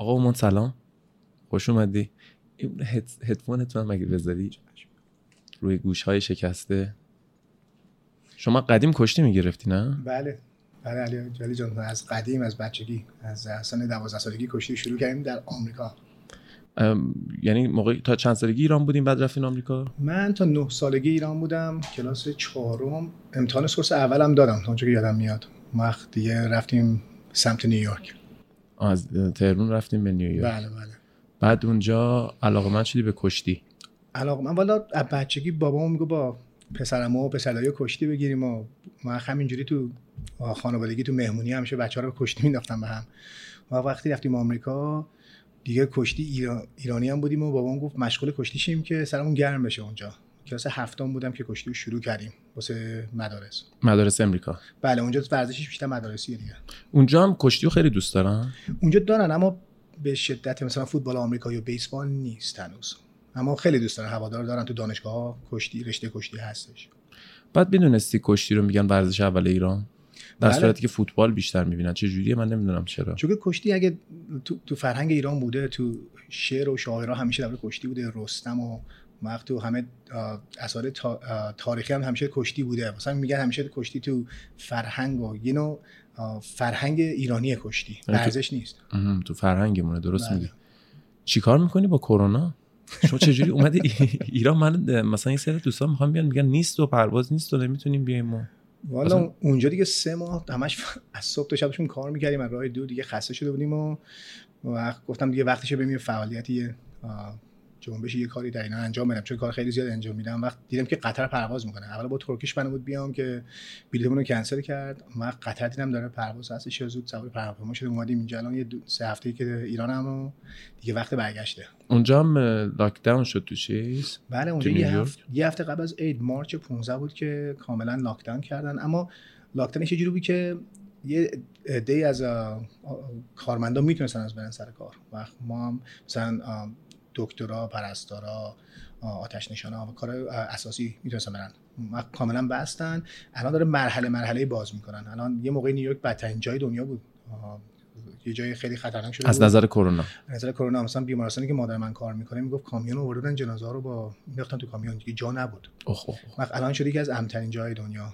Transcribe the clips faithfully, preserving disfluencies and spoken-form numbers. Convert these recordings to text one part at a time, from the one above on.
آقا اومون سلام، خوش اومدی. هدفونت من مگه بذاری روی گوش های شکسته؟ شما قدیم کشتی میگرفتی نه؟ بله بله علی جلی جان، از قدیم، از بچگی، از سن دوازده سالگی کشتی شروع کردیم در آمریکا. ام، یعنی موقع تا چند سالگی ایران بودیم بعد رفتین آمریکا؟ من تا نه سالگی ایران بودم، کلاس چهارم امتحان سورس اولم دادم، تا اونجایی که یادم میاد. وقت دیگه رفتیم سمت نیویورک. از تهران رفتیم به نیویورک. بله بله. بعد اونجا علاقه‌مند شدی به کشتی؟ علاقه‌مند، والا از بچگی بابام میگه با پسرمو و پسرای کشتی بگیریم و من همینجوری تو خانوادگی تو مهمونی همیشه بچه‌ها رو به کشتی مینداختم به هم. و وقتی رفتیم آمریکا دیگه کشتی ایران... ایرانی هم بودیم و بابام گفت مشغول کشتی شیم که سرمون گرم بشه. اونجا کلاس هفتم بودم که کشتی رو شروع کردیم واسه مدارس. مدارس امریکا؟ بله، اونجا ورزشش بیشتر مدارسیه دیگه. اونجا هم کشتی رو خیلی دوست دارن. اونجا دارن اما به شدت، مثلا فوتبال آمریکایی و بیسبال نیست هنوز، اما خیلی دوست دارن، هوادار دارن. تو دانشگاه‌ها کشتی، رشته کشتی هستش. بعد میدونستی کشتی رو میگن ورزش اول ایران؟ در صورتی که فوتبال بیشتر میبینن. چه جوریه؟ من نمیدونم چرا، چون کشتی اگه تو،, تو فرهنگ ایران بوده، تو شعر و شاعرها همیشه درباره کشتی بوده. رستم و وقت تو همه اثار تاریخی هم همیشه کشتی بوده. مثلا میگن همیشه کشتی تو فرهنگ و یه نوع فرهنگ ایرانی کشتی، ورزش نیست. تو فرهنگمونه، درست میگی. چیکار میکنی با کرونا؟ شما چجوری اومدی ایران؟ من مثلا یه سری دوستان میخوام بیان، میگن نیست و پرواز نیست و نمیتونیم بیایم. والا اونجا دیگه سه ماه همش از صبح تا شبشون کار میکردیم، از راه دور دیگه خسته شده بودیم و وقت گفتم دیگه وقتشه بریم فعالیتی جنبش یه کاری در اینا انجام بدم، چون کار خیلی زیاد انجام میدم. وقت دیدم که قطر پرواز میکنه. اولا با ترکیش بنا بود بیام که بلیطمون رو کنسل کرد. من قطر دیدم داره پرواز هستش، زود سوار پرواز شدیم اومدیم اینجا. الان یه دو سه هفته‌ای که ایرانم دیگه وقت برگشته. اونجا هم لاک داون شد تو چیز؟ بله اونجا یه هفته یه هفته قبل از عید، مارچ پانزده بود که کاملا لاک داون کردن. اما لاک داونش یه جوری بود که یه عده‌ای از کارمندا میتونستن از برن سر کار. وقت ما هم مثلا دکترا، پرستارا، آتش نشانا و کار اساسی میتونستن برن. کاملا بستن. الان داره مرحله مرحله باز میکنن. الان یه موقع نیویورک بدترین جای دنیا بود، یه جای خیلی خطرناک شده از نظر کرونا. از نظر کرونا مثلا بیمارستانی که مادر من کار میکنه میگفت کامیون آوردن جنازه رو با مینداختن تو کامیون، دیگه جا نبود. اوه اوه. وقت الان شده یکی از امن‌ترین جای دنیا،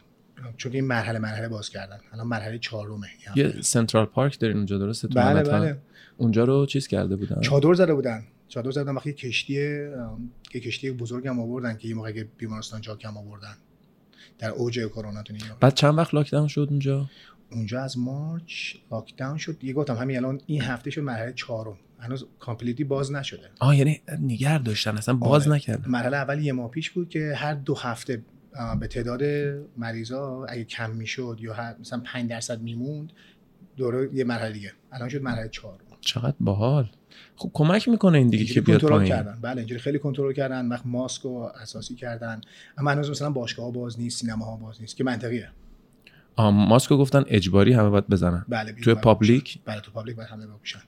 چون این مرحله مرحله باز کردن. الان مرحله چهارمه. یه سنترال پارک دارین اونجا، درسته؟ تو بله بله. اونجا رو چیز کرده بودن، چادر زده بودن. چادر زدن. وقتی کشتی یه کشتی بزرگ هم آوردن که یه موقع که بیمارستان جا کم آوردن در اوج کرونا تو نیویورک. بعد چند وقت لاک داون شد اونجا؟ اونجا از مارچ لاک داون شد. دیگه گفتم همین الان این هفته شد مرحله چهارم. هنوز کامپلیتی باز نشده. آه یعنی نگار داشتن اصلا باز نکردن. مرحله اول یه ماه پیش بود که هر دو هفته به تعداد مریضا اگه کم میشد یا هر مثلا پنج درصد میموند دوره یه مرحله دیگه. الان شد مرحله چهارم. چقدر باحال. خب کمک میکنه این دیگه که بیاد کنترل کردن. بله اینجوری خیلی کنترل کردن. وقت ماسک و اساسی کردن. اما هنوز مثلا باشگاه‌ها باز نیست، سینماها باز نیست که منطقیه. ماسکو گفتن اجباری همه باید بزنن. بله تو پابلیک؟ بله تو پابلیک باید همه بپوشن.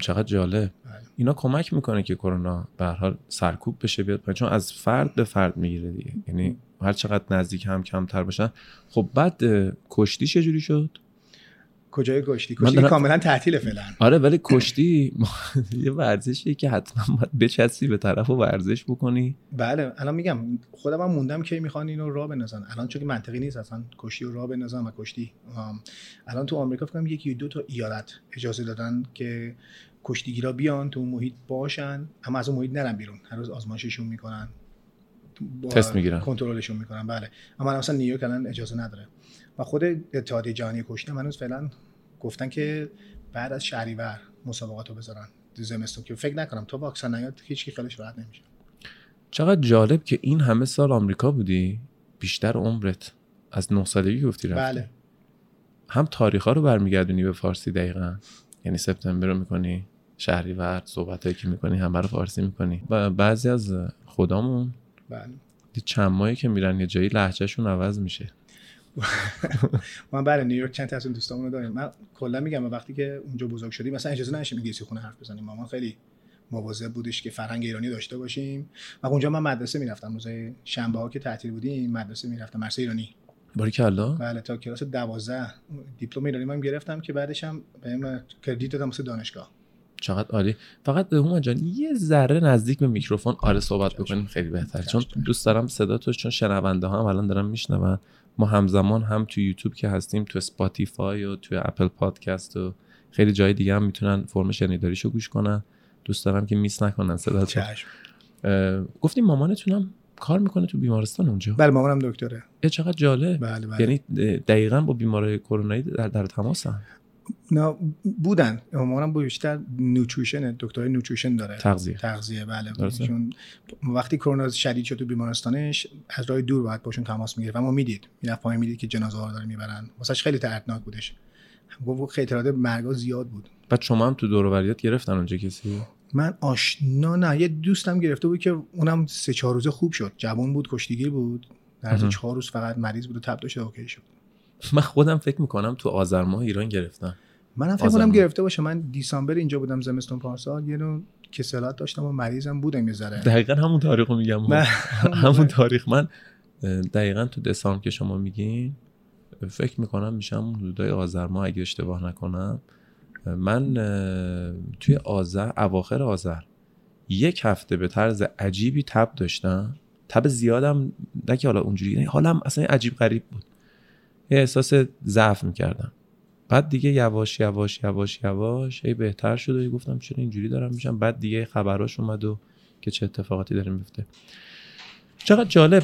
چقدر جالب. بله. اینا کمک میکنه که کرونا به هر حال سرکوب بشه بیاد پایین، چون از فرد به فرد میگیره دیگه. یعنی هر چقدر نزدیک هم کمتر باشن. خب بعد کشتی چه جوری شد؟ کجای کشتی؟ کشتی کاملا تعطیله فعلا. آره ولی کشتی یه ورزشیه که حتما باید بچسی به طرفو ورزش بکنی. بله الان میگم خودم هم موندم که میخوان اینو راه بندازن. الان چون منطقی نیست اصلا کشتی رو راه بندازن. و کشتی الان تو آمریکا فکر کنم یکی دو تا ایالت اجازه دادن که کشتیگیرا بیان تو محیط باشن، اما از اون محیط نرن بیرون. هر روز آزمایششون میکنن، تست میگیرن، کنترلشون میکنن. بله اما مثلا نیویورک الان اجازه نداره. و خود اتحادیه جهانی کشتی هنوز فعلا گفتن که بعد از شهریور مسابقاتو بذارن تو زمستون، که فکر نکنم تا واکسن نیاد هیچکی خیالش راحت نمیشه. چقدر جالب که این همه سال آمریکا بودی، بیشتر عمرت از نه سالگی گفتی رفتی. بله. هم تاریخا رو برمیگردونی به فارسی دقیقاً، یعنی سپتامبر رو میکنی، شهریور، صحبتایی که میکنی هم برای فارسی میکنی. و بعضی از خدامون بله چند ماهی که میرن یه جایی لهجهشون عوض میشه. من برای نیویورک چند تا از دوستامونو داریم. من کلا میگم وقتی که اونجا بزرگ شدیم مثلا اجازه نشه انگلیسی خونه حرف بزنیم. مامان خیلی مواظب بودش که فرهنگ ایرانی داشته باشیم. و اونجا من مدرسه میرفتم، روزای شنبه ها که تعطیل بودیم مدرسه میرفتم، مدرسه ایرانی. باریکالله. بله تا کلاس دوازده دیپلم ایرانی من گرفتم که بعدش هم بهم کردیت دادم واسه دانشگاه. چقدر عالی. فقط هومان جان یه ذره نزدیک به میکروفون آره صحبت بکنیم خیلی بهتر، چون دوست دارم صدا تو، چون شنونده ها هم الان دارن میشنون. ما همزمان هم تو یوتیوب که هستیم، تو اسپاتیفای و تو اپل پادکست و خیلی جای دیگه هم میتونن فرم شنیداریشو گوش کنن. دوست دارم که میس نکنن صداتو. گفتیم مامانتونم کار میکنه تو بیمارستان اونجا؟ بله مامانم دکتره. چقدر جالب. بله بله. یعنی دقیقاً با بیمارای کرونایی در, در تماسن. نه بودن. مامانم بیشتر نوتریشن، دکترای نوتریشن داره. تغذیه. تغذیه بله. چون وقتی کرونا شدید شد تو بیمارستانش از راه دور باید باشون تماس میگرفت، اما میدید. میرفت پایین میدید که جنازه ها رو دارن میبرن. واسش خیلی دردناک بودش. گفت خیلی تعداد مرگا زیاد بود. بعد شما هم تو دور و بریات گرفتن اونجا کسی؟ من آشنا نه، یه دوستم گرفته بود که اونم سه چهار روزه خوب شد. جوان بود، کشتیگیر بود. در از چهار روز فقط مریض بود و تبدیل شد اوکی شد. من خودم فکر میکنم تو آذر ماه ایران گرفتم. منم فکر کنم گرفته باشه. من دیسامبر اینجا بودم زمستون پارسال، یه نوع کسالت داشتم و مریضم بودم یه ذره. دقیقاً همون تاریخو میگم. همون تاریخ من دقیقاً تو دسامبر که شما میگین فکر میکنم میشم حدودای آذر ماه اگه اشتباه نکنم. من توی آذر، اواخر آذر، یک هفته به طرز عجیبی تب داشتم. تب زیادم نه که حالا اونجوری، حالم اصلا عجیب غریب بود. یه احساس ضعف میکردم. بعد دیگه یواش یواش یواش یواش هی بهتر شد و گفتم چرا اینجوری دارم میشم. بعد دیگه خبراش اومد و که چه اتفاقاتی داره میفته. چقدر جالب.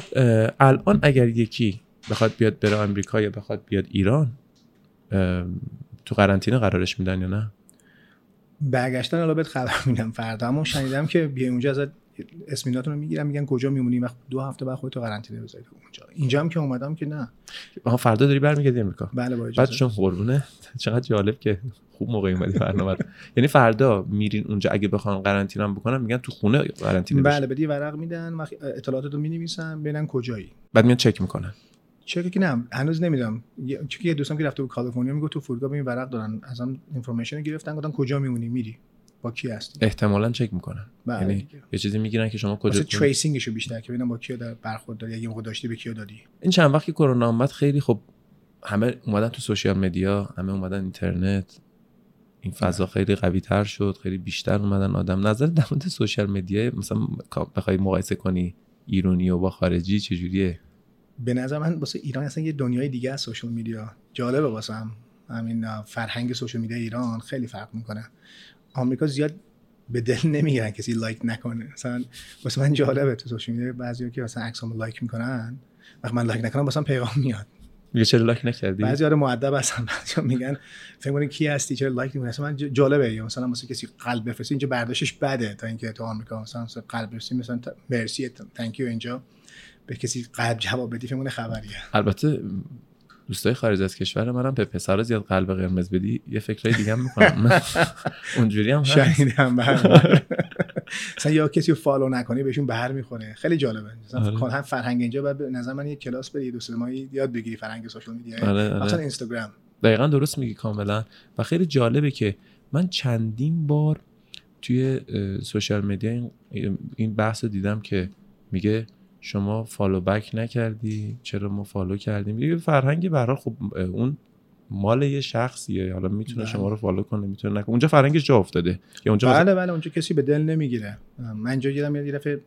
الان اگر یکی بخواد بیاد بره آمریکا یا بخواد بیاد ایران، تو قرنطینه قرارش میدن یا نه؟ برگشتن الان بهت خبر میدم فردا. اما شنیدم که بیا اونجا ازت اسمیناتون رو میگیرن، میگن کجا میمونی، وقت دو هفته بعد خودتو قرنطینه بذارید اونجا. اینجا هم که اومدم که نه. آها فردا داری برمیگردی آمریکا؟ بله با اجازه. بعد چون قربونه. چقدر جالب که خوب موقع اومدی برنامه. یعنی فردا میرین اونجا، اگه بخوام قرنطینه بکنم میگن تو خونه قرنطینه بشی. بله بدی ورق میدن، اطلاعاتتو مینویسن، ببینن کجایی. بعد میان چک میکنن. چرا که نه هنوز نمیدونم، چون یه دوستم که رفته بود کالیفرنیا میگه تو فرودگاه ببین ورق دارن، ازم اینفورمیشن گرفتن، گفتن کجا میمونی، میری با کی هستی، احتمالاً چک میکنن. یعنی یه چیزی میگیرن که شما کجا، تریسینگشو بیشتر که ببینن با کیا در برخورد داری، اگه موقع داشتی به کیا دادی. این چند وقت که کرونا اومد خیلی خب همه اومدن تو سوشال مدیا، همه اومدن اینترنت، این فضا خیلی قوی‌تر شد، خیلی بیشتر اومدن آدم. نظر در مورد سوشال مدیا مثلا بخوای مقایسه کنی ایرانی و با خارجی چجوریه؟ به نظر من واسه ایران اصلا یه دنیای دیگه از سوشال میدیا. جالبه واسه هم همین فرهنگ سوشال میدیا ایران خیلی فرق میکنه. آمریکا زیاد به دل نمیگیرن کسی لایک نکنه. مثلا واسه من جالبه تو سوشال میدیا بعضیا که مثلا عکسامو لایک میکنن، وقتی من لایک نکنم واسه من پیغام میاد میگه چرا لایک نکردی. بعضیا رو مؤدب هستن، بعضیا میگن فکر کنین کی هستی چرا لایک نمیکنی. مثلا من جالبه یا مثلا واسه کسی قلب بفرستی اینجا برداشتش بده، تا اینکه تو آمریکا مثلا قلب بفرستی مثلا مرسی تانک یو اینجا به کسی قلب جواب بدی فهمونه خبریه. البته دوستای خارج از کشور منم به پسرا زیاد قلب قرمز بدی یه فکرای دیگه هم میکنم. اونجوری هم شنیدم. مثلا یا کسی رو فالو نکنی بهشون بر میخوره. خیلی جالبه. مثلا هم فرهنگ اینجا بعد به نظر من یه کلاس بری دو سه ماهی یاد بگیری فرهنگ سوشال میدیا، مثلا اینستاگرام. دقیقاً درست میگی کاملا. و خیلی جالبه که من چندین بار توی سوشال مدیا این بحثو دیدم که میگه شما فالو بک نکردی چرا ما فالو کردیم. یه فرهنگ به هر حال خب اون مال یه شخصیه، حالا میتونه بله. شما رو فالو کنه میتونه نکنه، اونجا فرهنگش جا افتاده یا اونجا بله بله, بله. اونجا کسی به دل نمیگیره. من اینجا دیدم یه دفعه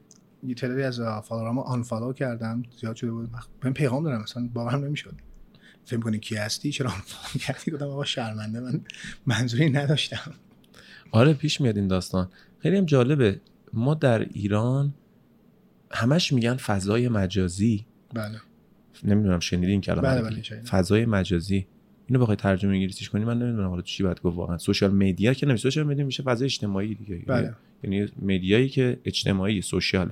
یه تعدادی از فالوورامو آن فالو کردم زیاد شده بود، من پیغام دادم مثلا باورم نمیشد فهم کنی کی هستی چرا آن فالو کردی. گفتم آقا شرمنده من منظوری نداشتم. آره پیش میاد این داستان. خیلی هم جالبه. ما در ایران همش میگن فضای مجازی. بله. نمیدونم شنیدین این کلمه؟ بله بله شنیدم. فضای مجازی. اینو بخوای ترجمه انگلیسیش کنی من نمیدونم حالا چی باید گفت واقعا. سوشال مدیا که نمیشه، سوشال مدیا میشه فضای اجتماعی دیگه. بله. یعنی مدیایی که اجتماعی سوشال.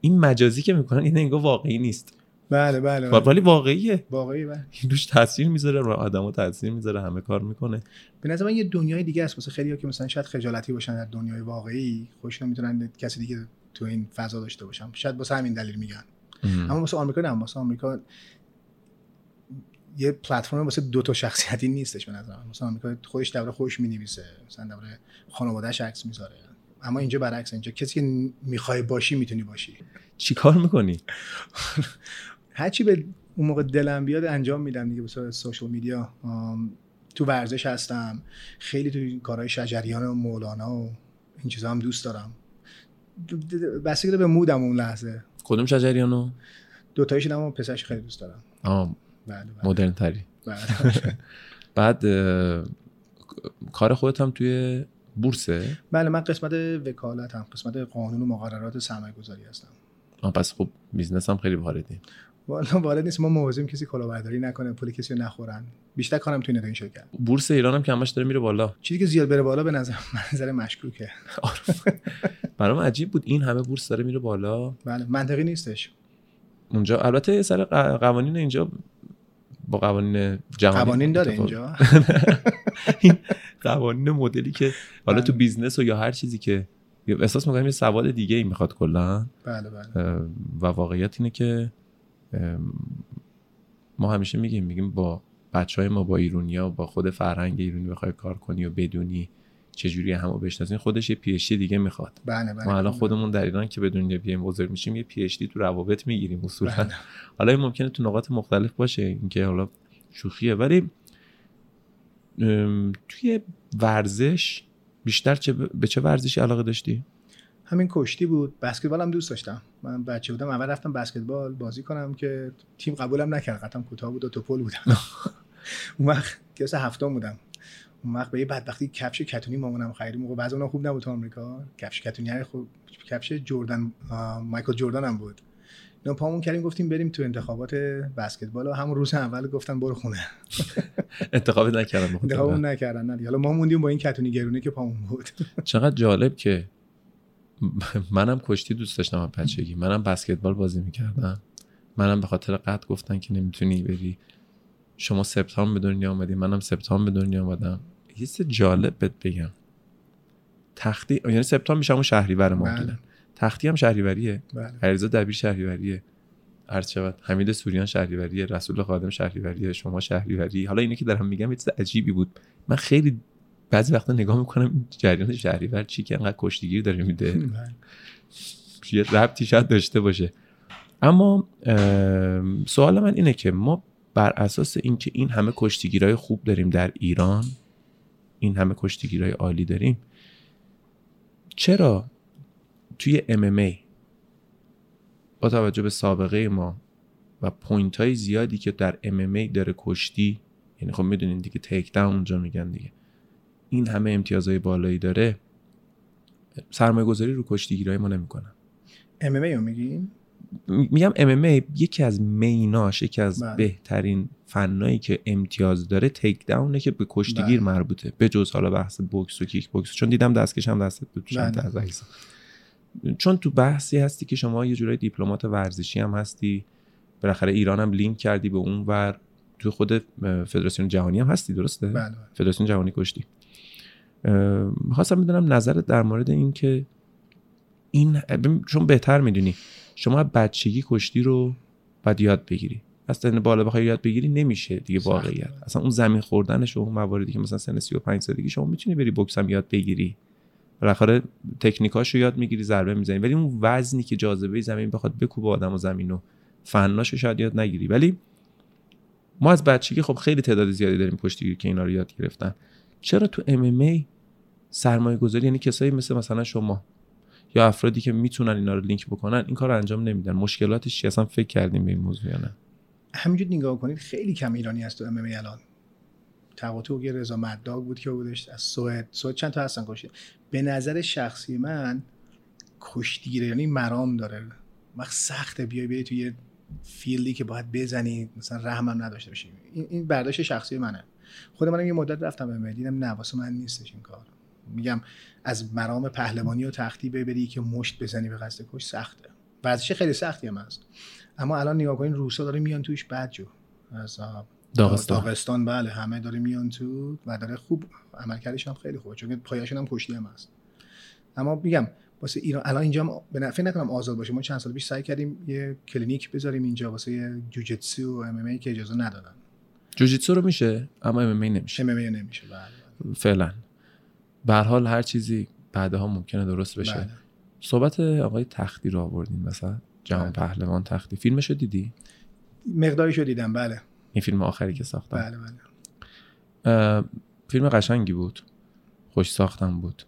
این مجازی که میکنن این انگار واقعی نیست. بله بله. ولی بله. واقعیه. واقعی بله. این روش تاثیر میذاره، رو آدمو تاثیر میذاره، همه کار میکنه. به نظر من یه دنیای دیگه است واسه خیلیا که مثلا شاید خجالتی باشن در دنیای واقعی، خوششون میتونن کسی دیگه تو این فضا داشته باشم. شاید واسه همین دلیل میگن. اما واسه آمریکا نه، واسه آمریکا یه پلتفرم واسه دو تا شخصیتی نیستش به نظر من. مثلا آمریکا خودش دوره خودش می‌نویسه، مثلا دوره خانواده‌اش عکس می‌ذاره. اما اینجا برعکس، اینجا کسی که می‌خوای باشی می‌تونی باشی. چیکار می‌کنی؟ هرچی به اون موقع دلم بیاد انجام میدم دیگه. واسه سوشال میدیا تو ورزش هستم، خیلی تو کارهای شجریان و مولانا و این چیزا هم دوست دارم. بسیار به مودم اون لحظه. کدوم شجریانو؟ دو تاییشون هم پسرش خیلی دوست دارم. آه بله بله. مدرن تری. بله. بعد کار خودت هم توی بورسه؟ بله من قسمت وکالت هم قسمت قانون و مقررات سرمایه گذاری هستم. آه پس خب بیزنس هم خیلی واردی. والا وارد نیست، ما موازیم کسی کلاهبرداری نکنه، پول کسی رو نخورن. بیشتر کارم تو این شرکت. بورس ایران هم که همش داره میره بالا. چیزی که زیاد بره بالا به نظر منظر مشکوکه. برام عجیب بود این همه بورس داره میره بالا. بله منطقی نیستش. اونجا البته سر قوانین اینجا با قوانین جهانی قوانین داره اینجا. این قوانین مدلی که حالا تو بیزنس و یا هر چیزی که احساس می‌کنم یه سوال دیگه ای میخواد کلا. بله بله. و واقعیت اینه که ما همیشه میگیم میگیم با بچهای ما، با ایرونیا، با خود فرهنگ ایرانی بخوای کار کنی و بدونی چجوری همو بشناسین، خودش یه پی اچ دی دیگه میخواد. بله بله. ما الان خودمون در ایران که به دنیا بیایم بزرگ میشیم یه پی اچ دی تو روابط میگیریم اصولا. بله. حالا ممکنه تو نقاط مختلف باشه، اینکه حالا شوخیه، ولی توی ورزش بیشتر چه به چه ورزشی علاقه داشتی؟ همین کشتی بود، بسکتبال هم دوست داشتم. من بچه بودم اول رفتم بسکتبال بازی کنم که تیم قبولم نکرد، قطعا کوتاه بود و توپل بودم. اون وقت کلاس هفتم بودم. اون وقت به یه بدبختی کفش کتونی مامانم خرید، موقع بعضی اونها خوب نبود تو آمریکا. کفش کتونی هر خوب کفش جردن، مایکل جردن هم بود. اینا پامون کردیم گفتیم بریم تو انتخابات بسکتبال و همون روز اول گفتن برو خونه. انتخابات نکردن. انتخابات نکردن. نه حالا ما موندیم با این کتونی گرونه که پامون بود. چقدر جالب که منم کشتی دوست داشتم از بچگی، منم بسکتبال بازی میکردم، منم به خاطر قد گفتن که نمیتونی بری، شما سپتامبر به دنیا اومدی، منم سپتامبر به دنیا اومدم. یه چیز جالب بهت بگم، تختی یعنی سپتامبر میشه همون شهریور ما بودن، تختی هم شهریوریه، علیرضا دبیر شهریوریه، عرض شود حمید سوریان شهریوریه، رسول خادم شهریوریه، شما شهریوری. حالا اینه که دارم میگم یه چیز عجیبی بود، من خیلی بعضی وقتا نگاه میکنم جریان شهریور چی که انقدر کشتیگیری داره میده، یه ربطی شاید داشته باشه. اما سوال من اینه که ما بر اساس اینکه این همه کشتیگیرای خوب داریم در ایران، این همه کشتیگیرای عالی داریم، چرا توی ام ام ای با توجه به سابقه ما و پوینت های زیادی که در ام ام ای داره کشتی، یعنی خب میدونین دیگه تیک داون اونجا میگن دیگه، این همه امتیازهای بالایی داره، سرمایه گذاری رو کشتیگیرای ما نمی کنن؟ ام ام ای رو میگیم؟ میگم ام ام ای یکی از میناش، یکی از بله. بهترین فنایی که امتیاز داره تیک داونه که به کشتیگیر بله. مربوطه، به جز حالا بحث بوکس و کیک بوکس، چون دیدم دستکش هم دستت بود چند تا بله. از چون تو بحثی هستی که شما یه جورای دیپلمات ورزشی هم هستی، بالاخره ایران هم لینک کردی به اون ور، تو خود فدراسیون جهانی هم هستی، درسته؟ بله. بله. فدراسیون جهانی کشتی. میخواستم میدونم نظرت در مورد این که این، چون بهتر میدونی شما بچگی کشتی رو باید یاد بگیری، اصلا بالا بخوای یاد بگیری نمیشه دیگه واقعیت، اصلا اون زمین خوردنش و اون مواردی که مثلا سن سی و پنج سالگی شما میتونی بری بوکس هم یاد بگیری، بالاخره تکنیکاشو یاد میگیری، ضربه میزنی، ولی اون وزنی که جاذبه زمین بخواد بکوبه آدمو زمینو، فناشو شاید یاد نگیری. ولی ما از بچگی خب خیلی تعداد زیادی داریم کشتیگیر که اینا رو یاد گرفتن. چرا تو ام ام ای سرمایه گذاری، یعنی کسایی مثل مثلا شما یا افرادی که میتونن اینا رو لینک بکنن، این کار رو انجام نمیدن؟ مشکلاتش چی؟ اصلا فکر کردیم به این موضوع یا نه؟ همینجوری نگاه کنید خیلی کم ایرانی هست تو ام ام ای الان. تقاطع و رضا مداگ بود که بودش از سوئد، سوئد چند تا هستن کشتی. به نظر شخصی من کشتیگیری یعنی مرام داره، وقت سخت بیای بیای تو یه فیلدی که باید بزنی، مثلا رحمم نداشته باشی. این این برداشت شخصی منه. خود منم یه مدت رفتم به مدینم، نه واسه من نیستش این کار. میگم از مرام پهلوانی و تختی ببری که مشت بزنی به قصد کش سخته، ورزش خیلی سختی هم هست. اما الان نگاه کنین روسا داره میان توش، بدجو از داغستان. داغستان بله، همه داره میان تو و داره خوب عملکردش هم خیلی خوبه، چون پایه‌شون هم کشتی هم هست. اما میگم واسه ایران الان اینجا به نفع نکنم آزاد باشه. ما چند سال پیش سعی کردیم یه کلینیک بذاریم اینجا واسه جوجیتسو و ام ام ای که اجازه ندادن. جوجیتسو رو میشه اما ام ام ای نمیشه. ام ام ای نمیشه بله. فعلا به هر حال هر چیزی بعدها ممکنه درست بشه. بله. صحبت آقای تختی رو آوردین مثلا جهان بله. پهلوان تختی، فیلمش رو دیدی؟ مقداریش رو دیدم بله. این فیلم آخری که ساختم. بله بله. فیلم قشنگی بود، خوش ساختم بود.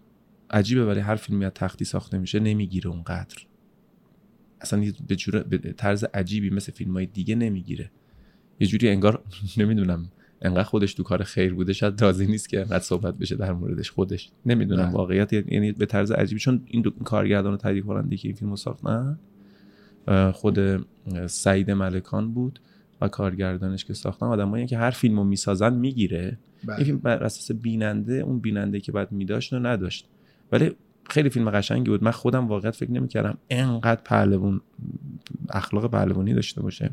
عجیبه ولی هر فیلمی از تختی ساخته میشه نمیگیره اونقدر، اصلا به جور به طرز عجیبی مثل فیلمای دیگه نمیگیره. یه جوری انگار نمیدونم انقدر خودش تو کار خیر بوده شاید راضی نیست که انقدر صحبت بشه در موردش، خودش نمیدونم واقعیت، یعنی به طرز عجیبی. چون این دو کارگردان و تهیه کننده که این فیلمو ساختن خود سعید ملکان بود و کارگردانش که ساختن آدمایی که هر فیلمو میسازن میگیره. این فیلم بر اساس بیننده اون بیننده که بعد میداشت و نداشت، ولی خیلی فیلم قشنگی بود. من خودم واقعا فکر نمی‌کردم اینقدر پهلوان اخلاق پهلوانی داشته باشه.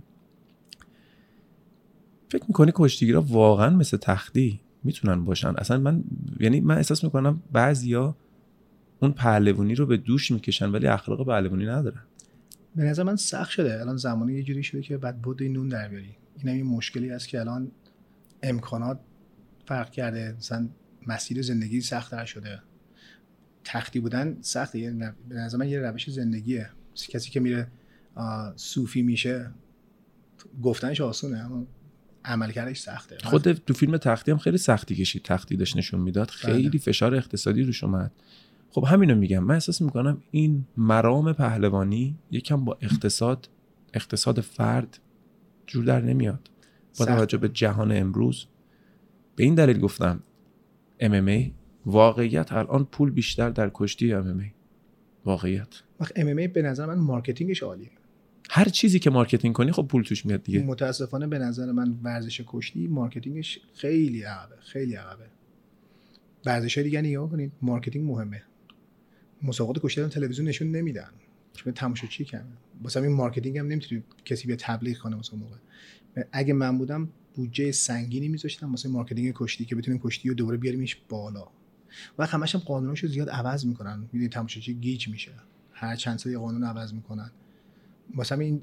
فکر می‌کنی کشتیگیرا واقعا مثل تختی میتونن باشن؟ اصلا من یعنی من احساس می‌کنم بعضیا اون پهلوانی رو به دوش میکشن ولی اخلاق پهلوانی ندارن. به نظر من سخت شده الان، زمانه یه جوری شده که بعد بود نون در بیاری. اینم یه مشکلی است که الان امکانات فرق کرده، مثلا مسیر زندگی سخت‌تر شده. تختی بودن سخته، یه نب... به نظر من یه روش زندگیه. کسی که میره صوفی میشه گفتنش آسونه اما عملکردش سخته. خود تو فیلم تختی هم خیلی سختی کشید، تختی داشت نشون میداد خیلی بله. فشار اقتصادی روش اومد. خب همینو میگم، من احساس میکنم این مرام پهلوانی یکم با اقتصاد اقتصاد فرد جور در نمیاد با توجه به جهان امروز. به این دلیل گفتم ام ام ای واقعیت الان پول بیشتر در کشتی ام ام ای. واقعیت وقت ام ام ای به نظر من مارکتینگش عالیه، هر چیزی که مارکتینگ کنی خب پول توش میاد دیگه. متاسفانه به نظر من ورزش کشتی مارکتینگش خیلی عقبه، خیلی عقبه. ورزش‌های دیگه نگاه کنید مارکتینگ مهمه. مسابقات کشتی هم تلویزیون نشون نمیدن چون تماشاچی کنه، واسه این مارکتینگ هم نمیتونی کسی بیا تبلیغ کنه. مثلا موقع اگه من بودم بودجه سنگینی می‌ذاشتم واسه مارکتینگ کشتی که بتونیم کشتی رو دوباره بیاریمش بالا. و همش هم قانوناشو زیاد عوض میکنن، میدونی تماشاچی گیج میشه، هر چند سال قانون عوض میکنن. واسه همین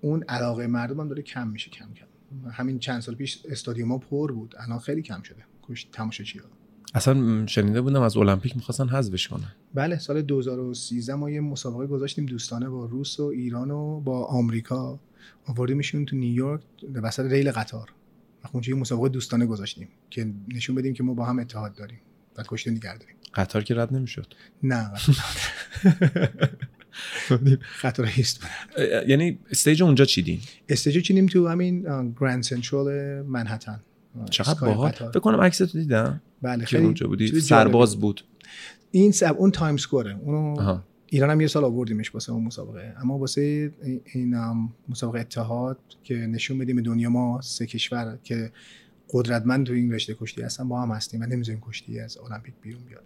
اون علاقه مردم هم داره کم میشه کم کم. همین چند سال پیش استادیوم‌ها پر بود، الان خیلی کم شده کشتی تماشاچی‌ها. اصلا شنیده بودم از المپیک میخواستن حذفش کنن. بله سال دو هزار و سیزده ما یه مسابقه گذاشتیم دوستانه با روس و ایران و با آمریکا، آوردیمشون تو نیویورک وسط ریل قطار. اونجا یه مسابقه دوستانه گذاشتیم که نشون بدیم که ما با هم اتحاد داریم. بعد کشتی نگه داریم. قطار که رد نمیشد. نه قطار هیست بودن. یعنی استیج اونجا چیدین؟ استیج چیدیم تو همین گراند سنترال منهتن. چقدر باحال. فکر کنم عکس تو دیدم. بله خیلی اونجا بودی، سرباز بود. این سب اون تایم اسکوره. اونو ایران هم یه سال آوردیمش واسه اون مسابقه، اما واسه این مسابقه اتحاد که نشون بدیم دنیا ما سه کشور که قدرتمند تو این رشته کشتی هستن با هم هستیم و نمیذاریم کشتی از المپیک بیرون بیاد.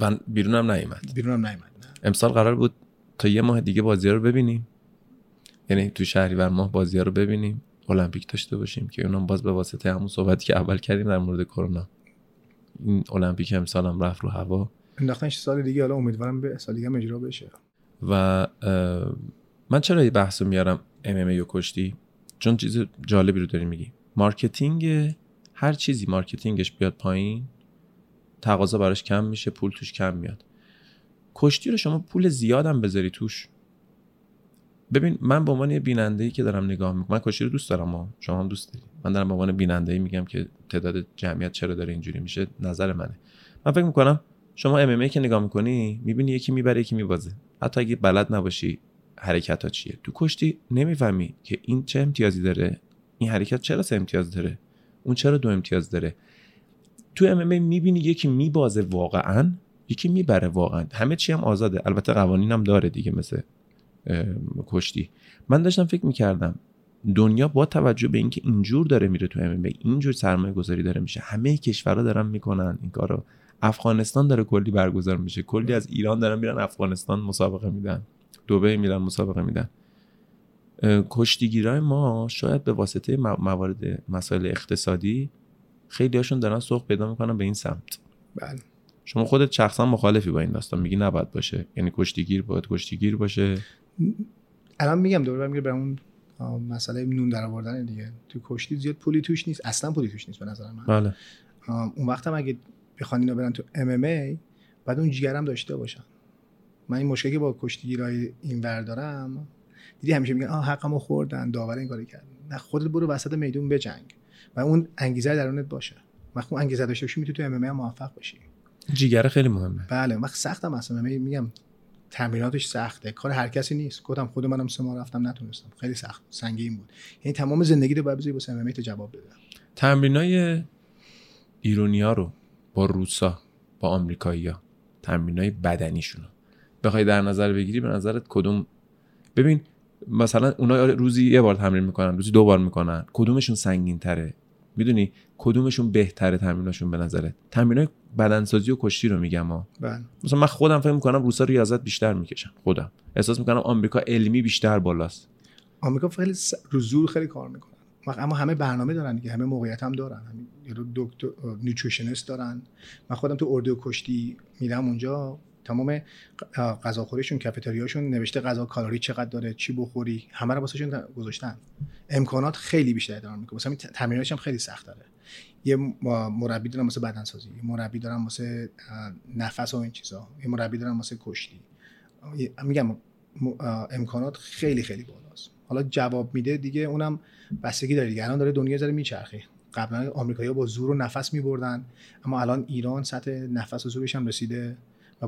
و بیرون هم نیامد. بیرون هم نیامد. نه. امسال قرار بود تا یه ماه دیگه بازی‌ها رو ببینیم. یعنی تو شهریور ماه بازی‌ها رو ببینیم، المپیک داشته باشیم که اونم باز به واسطه همون صحبتی که اول کردیم در مورد کرونا. این المپیک امسال هم رفت رو هوا. انداختنش سال دیگه، حالا امیدوارم به سال دیگه اجرا بشه. و من چرا یه بحثو میارم ام ام ای و کشتی؟ چون چیز جالبی رو داری میگی. مارکتینگ هر چیزی مارکتینگش بیاد پایین، تقاضا براش کم میشه، پول توش کم میاد. کشتی رو شما پول زیادم بذاری توش. ببین من به عنوان یه بیننده‌ای که دارم نگاه میکنم، من کشتی رو دوست دارم و شما هم دوست داری، من دارم به عنوان بیننده‌ای میگم که تعداد جمعیت چرا داره اینجوری میشه، نظر منه. من فکر میکنم شما ام ام ای که نگاه میکنی میبینی یکی میبره یکی میبازه، حتی اگه بلد نباشی حرکت‌ها چیه. تو کشتی نمیفهمی که این چه امتیازی داره، این حرکت چرا سه امتیاز داره، اون چرا دو امتیاز داره. تو ام ام ای میبینی یکی میبازه واقعا، یکی میبره واقعا، همه چی هم آزاده. البته قوانینم داره دیگه مثل کشتی. من داشتم فکر میکردم دنیا با توجه به اینکه اینجور داره میره تو ام ام ای، اینجور سرمایه گذاری داره میشه، همه کشورها دارن میکنن این کارو. افغانستان داره کلی برگزار میشه، کلی از ایران دارن میرن افغانستان مسابقه میدن، دبی میرن مسابقه میدن. کشتیگیرای ما شاید به واسطه موارد مسائل اقتصادی خیلی هاشون دارن سوق پیدا میکنن به این سمت. بله شما خودت شخصا مخالفی با این داستان، میگی نباید باشه، یعنی کشتیگیر باید کشتیگیر باشه. الان میگم دوباره میگم به اون مسئله نون در آوردن دیگه، تو کشتی زیاد پولی توش نیست، اصلا پولی توش نیست به نظر من. بله اون وقت هم اگه بخوان اینا برن تو ام ام ای بعد اون جیگرم داشته باشن. من این مشکلی با کشتیگیرای اینور دارم، دیدی همیشه میگن آه حقمو خوردن، داور این کارو کرد. نه خودت برو وسط میدون بجنگ و اون انگیزه درونت باشه. وقتی انگیزه داشته باشی میتونی تو ام ام ای موفق بشی. جیگره خیلی مهمه. بله وقت سختم اصلا ام ام ای میگم تمریناتش سخته، کار هر کسی نیست. گفتم خود منم سه ماه رفتم نتونستم، خیلی سخت سنگین بود. یعنی تمام زندگی رو باید بذاری با ام ام ای تو جواب بده. تمرینای ایرانی‌ها رو با روسا، با آمریکایی‌ها، تمرینای بدنیشون بخوای در نظر بگیری، به نظرت کدوم؟ ببین مثلا اونا روزی یه بار تمرین میکنن، روزی دو بار میکنن، کدومشون سنگین تره؟ میدونی کدومشون بهتره تمریناشون به نظرت؟ تمرینای بدنسازی و کشتی رو میگم ها. بله. مثلا من خودم فکر میکنم روسا ریاضت بیشتر میکشن، خودم احساس میکنم آمریکا علمی بیشتر بالاست. آمریکا خیلی س... رو زور خیلی کار میکنن، اما همه برنامه دارن دیگه، همه موقعیت هم دارن، همه دکتر نیوتریشنست دارن. من خودم تو اردو کشتی میرم اونجا تمام غذاخوریشون، کافتریاشون نوشته غذا کالری چقدر داره، چی بخوری، همه رو واسهشون گذاشتن. امکانات خیلی بیشتر دارن میگم. مثلا تمریناش هم خیلی سخت داره. یه مربی دارن واسه بدن سازی، یه مربی دارن واسه نفس و این چیزا، یه مربی دارن واسه کشتی. میگم امکانات خیلی خیلی بالاست. حالا جواب میده دیگه، اونم بستگی داره دیگه. الان داره دنیا زره میچرخه. قبلا آمریکایی‌ها با زور و نفس می‌بردن، اما الان ایران سطح نفس و زورش هم رسیده.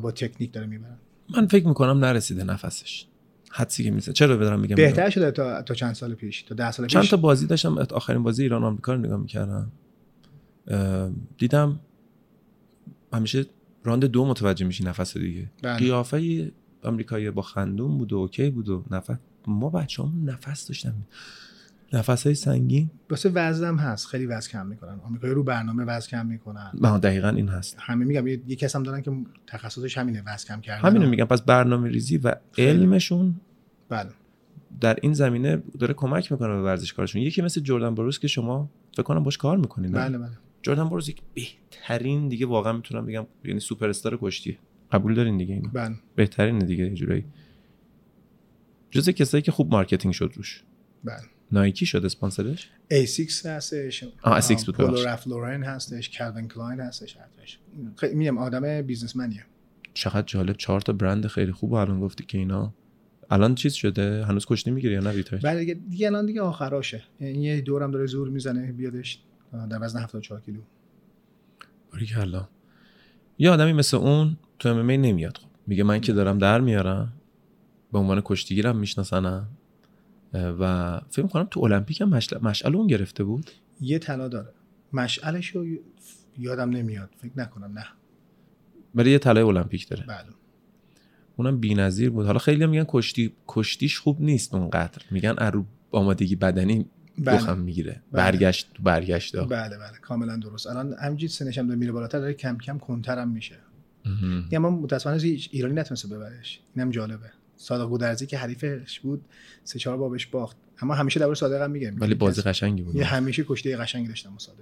با تکنیک داره میبرن. من فکر میکنم نرسیده نفسش. حدسی که میزنه. چرا بدارم میگم؟ بهتر شده تا تا چند سال پیش، تا ده سال پیش. چند تا بازی داشتم، آخرین بازی ایران آمریکا رو نگاه میکردم. دیدم همیشه راند دو متوجه میشی نفس دیگه. بله. قیافه آمریکایی با خندون بود و اوکی بود و نفس. ما بچه‌هامون نفس داشتن. نفس‌های سنگین. واسه وزنم هست، خیلی وزن کم میکنن. آمریکایی رو برنامه وزن کم میکنن. ما دقیقاً این هست. همه میگم یه کس هم دارن که تخصصش همینه، وزن کم کردن. همینو میگم، پس برنامه‌ریزی و علمشون بله در این زمینه داره کمک میکنه به ورزشکارشون. یکی مثل جردن بروز که شما فکر کنم باش کار میکنین. بله بله. جردن بروز یک بهترین دیگه، واقعا میتونم بگم یعنی سوپر استار کشتی. قبول دارین دیگه اینو؟ بله. بهترین دیگه یه جورایی. جزء کسایی که خوب مارکتینگ شد روش. بله. نایکی شد اسپانسرش، ای سیکس هستش، پولو رف لورن هستش، کالوین کلاین هستش، هستش. خیلی میگم آدم بیزنسمنیه. چقدر جالب، چهار تا برند خیلی خوبو الان گفتی که اینا الان چیز شده. هنوز کشتی میگیری یا نه ریتاش؟ بله دیگه الان دیگه آخراشه، یعنی یه دورم داره زور میزنه بیادش در وزن هفتاد و چهار کیلو. باری که الله، یه آدمی مثل اون تو ام ام ای نمیاد. خب میگه من که دارم در میارم، به عنوان کشتیگیرم میشناسنم و فکر می‌کنم تو المپیک هم مشعل اون گرفته بود. یه طلا داره. مشعلش رو یادم نمیاد، فکر نکنم نه. ولی یه طلای المپیک داره. بله. اونم بی‌نظیر بود. حالا خیلی هم میگن کشتی کشتیش خوب نیست اونقدر. میگن ارو آمادگی بدنی دخم میگیره. برگشت برگشتا. بله بله، کاملا درست. الان همینجوری سنش هم داره میره بالاتر، داره کم کم کنترم میشه. یعنی من متأسفانه هیچ ایرانی نتونسته ببرش. اینم جالبه. صادق گودرزی که حریفش بود سه چهار بابش باخت، اما همیشه درباره صادقم میگم ولی بازی قشنگی بود. یه همیشه کشته قشنگی داشتم مصادق.